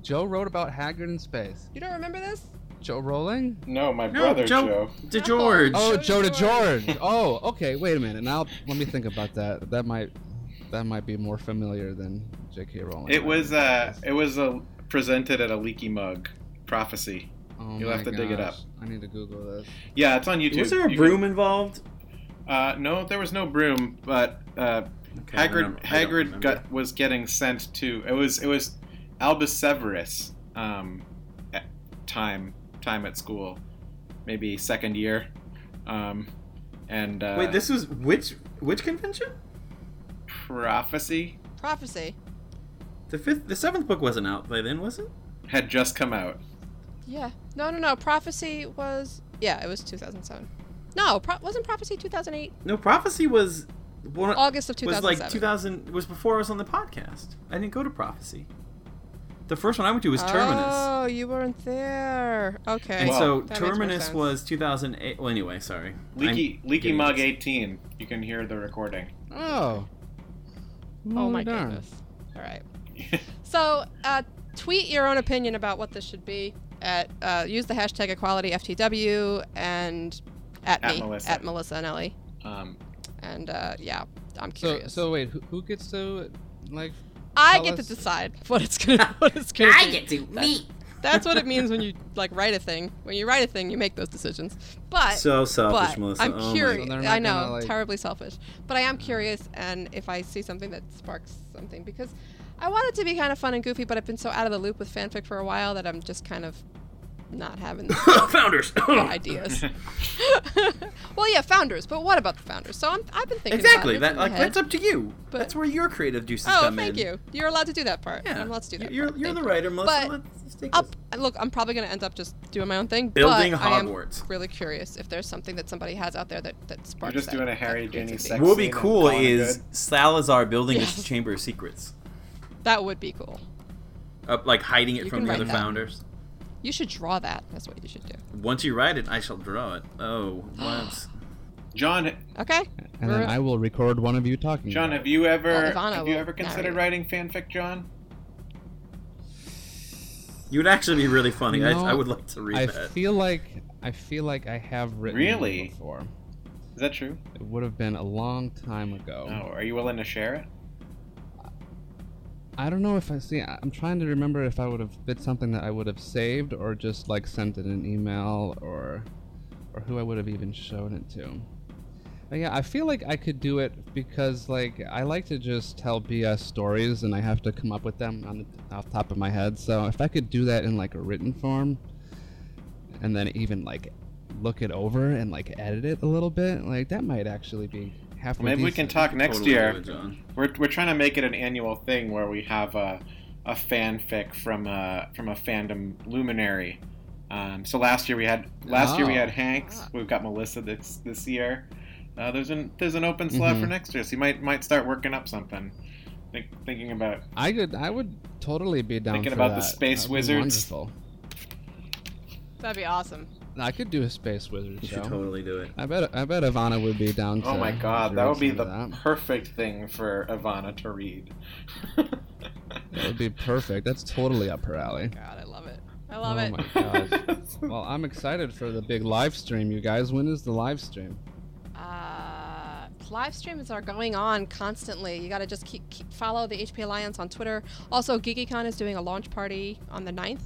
Joe wrote about Hagrid in Space. You don't remember this? Joe Rowling? No, my brother Joe. DeGeorge. Oh, Joe DeGeorge. Oh, okay. Wait a minute. Now let me think about that. That might be more familiar than J.K. Rowling. It was presented at a Leaky Mug prophecy. Oh, you'll have to dig it up. I need to Google this. Yeah, it's on YouTube. Was there a broom involved? No, there was no broom, but okay, Hagrid was getting sent to. It was Albus Severus time at school, maybe second year, and wait, this was which convention? Prophecy. The seventh book wasn't out by then, was it? Had just come out. Yeah. No. Prophecy was... Yeah, it was 2007. No, wasn't Prophecy 2008? No, Prophecy was... August of 2007. Was before I was on the podcast. I didn't go to Prophecy. The first one I went to was Terminus. Oh, you weren't there. Okay. And so Terminus was 2008. Well, anyway, sorry. Leaky Mug 18. You can hear the recording. Oh. Oh my goodness. All right. So tweet your own opinion about what this should be. Use the hashtag EqualityFTW and at Melissa and Ellie. And I'm curious. So wait, who gets to like? I get to decide what it's gonna. What it's gonna. I get to me. That's what it means when you like write a thing. When you write a thing, you make those decisions. But so selfish, Melissa. I'm curious. I know, terribly selfish. But I am curious, and if I see something that sparks something, because I want it to be kind of fun and goofy, but I've been so out of the loop with fanfic for a while that I'm just kind of not having the founders ideas. Well, yeah, founders. But what about the founders? So I've been thinking exactly about that's up to you. But that's where your creative juices come in. Oh, thank you. You're allowed to do that part. Yeah, I'm allowed to do that. You're the writer, Melissa. Look, I'm probably going to end up just doing my own thing. Building but Hogwarts. I'm really curious if there's something that somebody has out there that sparks. You're just doing a Harry Ginny sex. What would be cool is Salazar building the Chamber of Secrets. That would be cool. Like hiding it from the other founders. You should draw that. That's what you should do. Once you write it, I shall draw it. Oh, once. John. Okay. And then I will record one of you talking. John, have you ever considered writing fanfic, John? You would actually be really funny. No, I would like to read that. I feel like I have written one before. Is that true? It would have been a long time ago. Oh, are you willing to share it? I don't know if I'm trying to remember if I would have bit something that I would have saved or just like sent it an email or who I would have even shown it to. But yeah, I feel like I could do it because like I like to just tell BS stories and I have to come up with them off the top of my head. So if I could do that in like a written form and then even like look it over and like edit it a little bit, like that might actually be... Maybe we can talk next year. We're trying to make it an annual thing where we have a fanfic from a fandom luminary. So last year we had Hanks. We've got Melissa this year. There's an open slot for next year. So you might start working up something. Thinking about. I would totally be down. Thinking for about that. The space wizards. Wonderful. That'd be awesome. I could do a space wizard show. You should totally do it. I bet Evanna would be down to... Oh my god, that would be the perfect thing for Evanna to read. That would be perfect. That's totally up her alley. God, I love it. Oh my god. Well, I'm excited for the big live stream, you guys. When is the live stream? Live streams are going on constantly. You got to just keep follow the HP Alliance on Twitter. Also, GeekyCon is doing a launch party on the 9th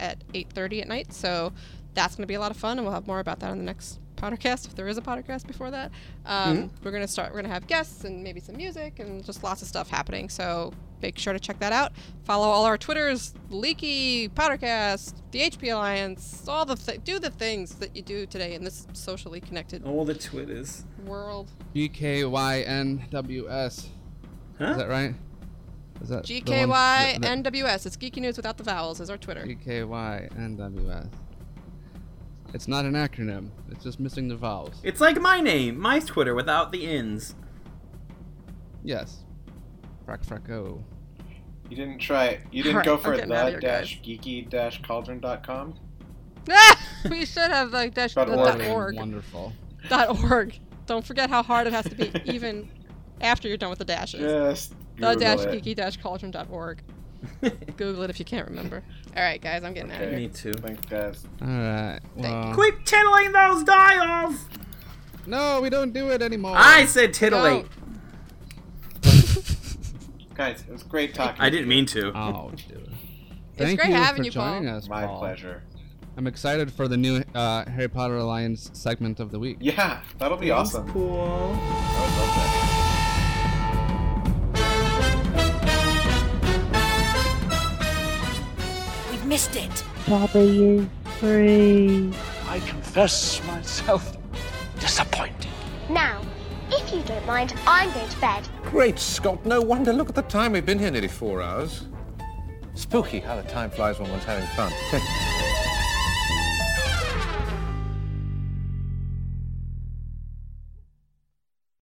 at 8:30 at night, so... That's going to be a lot of fun, and we'll have more about that on the next PotterCast, if there is a PotterCast before that. We're going to have guests and maybe some music and just lots of stuff happening. So make sure to check that out. Follow all our Twitters, Leaky, PotterCast, the HP Alliance, all the do the things that you do today in this socially connected all the Twitters world. GKYNWS. Huh? Is that right? Is that GKYNWS. It's Geeky News without the vowels is our Twitter. GKYNWS. It's not an acronym. It's just missing the vowels. It's like my name, my Twitter, without the ins. Yes. Fracko. You didn't try it. You didn't go for the-geeky-cauldron.com? Ah! We should have .org. Wonderful. .org. Don't forget how hard it has to be, even after you're done with the dashes. Yes. The-geeky-cauldron.org. Google it if you can't remember. All right, guys, I'm getting out of here. Me too. Thanks, guys. All right. Well. Quit tiddling those dials! No, we don't do it anymore. I said tiddling. No. Guys, it was great talking. I didn't mean to. Oh, dude. Thank you for joining us, Paul. My pleasure. I'm excited for the new Harry Potter Alliance segment of the week. Yeah, that'll be awesome. Cool. I would love that. Missed it. Bobby is free. I confess myself disappointed. Now, If you don't mind, I'm going to bed. Great Scott, no wonder. Look at the time. We've been here nearly 4 hours. Spooky how the time flies when one's having fun.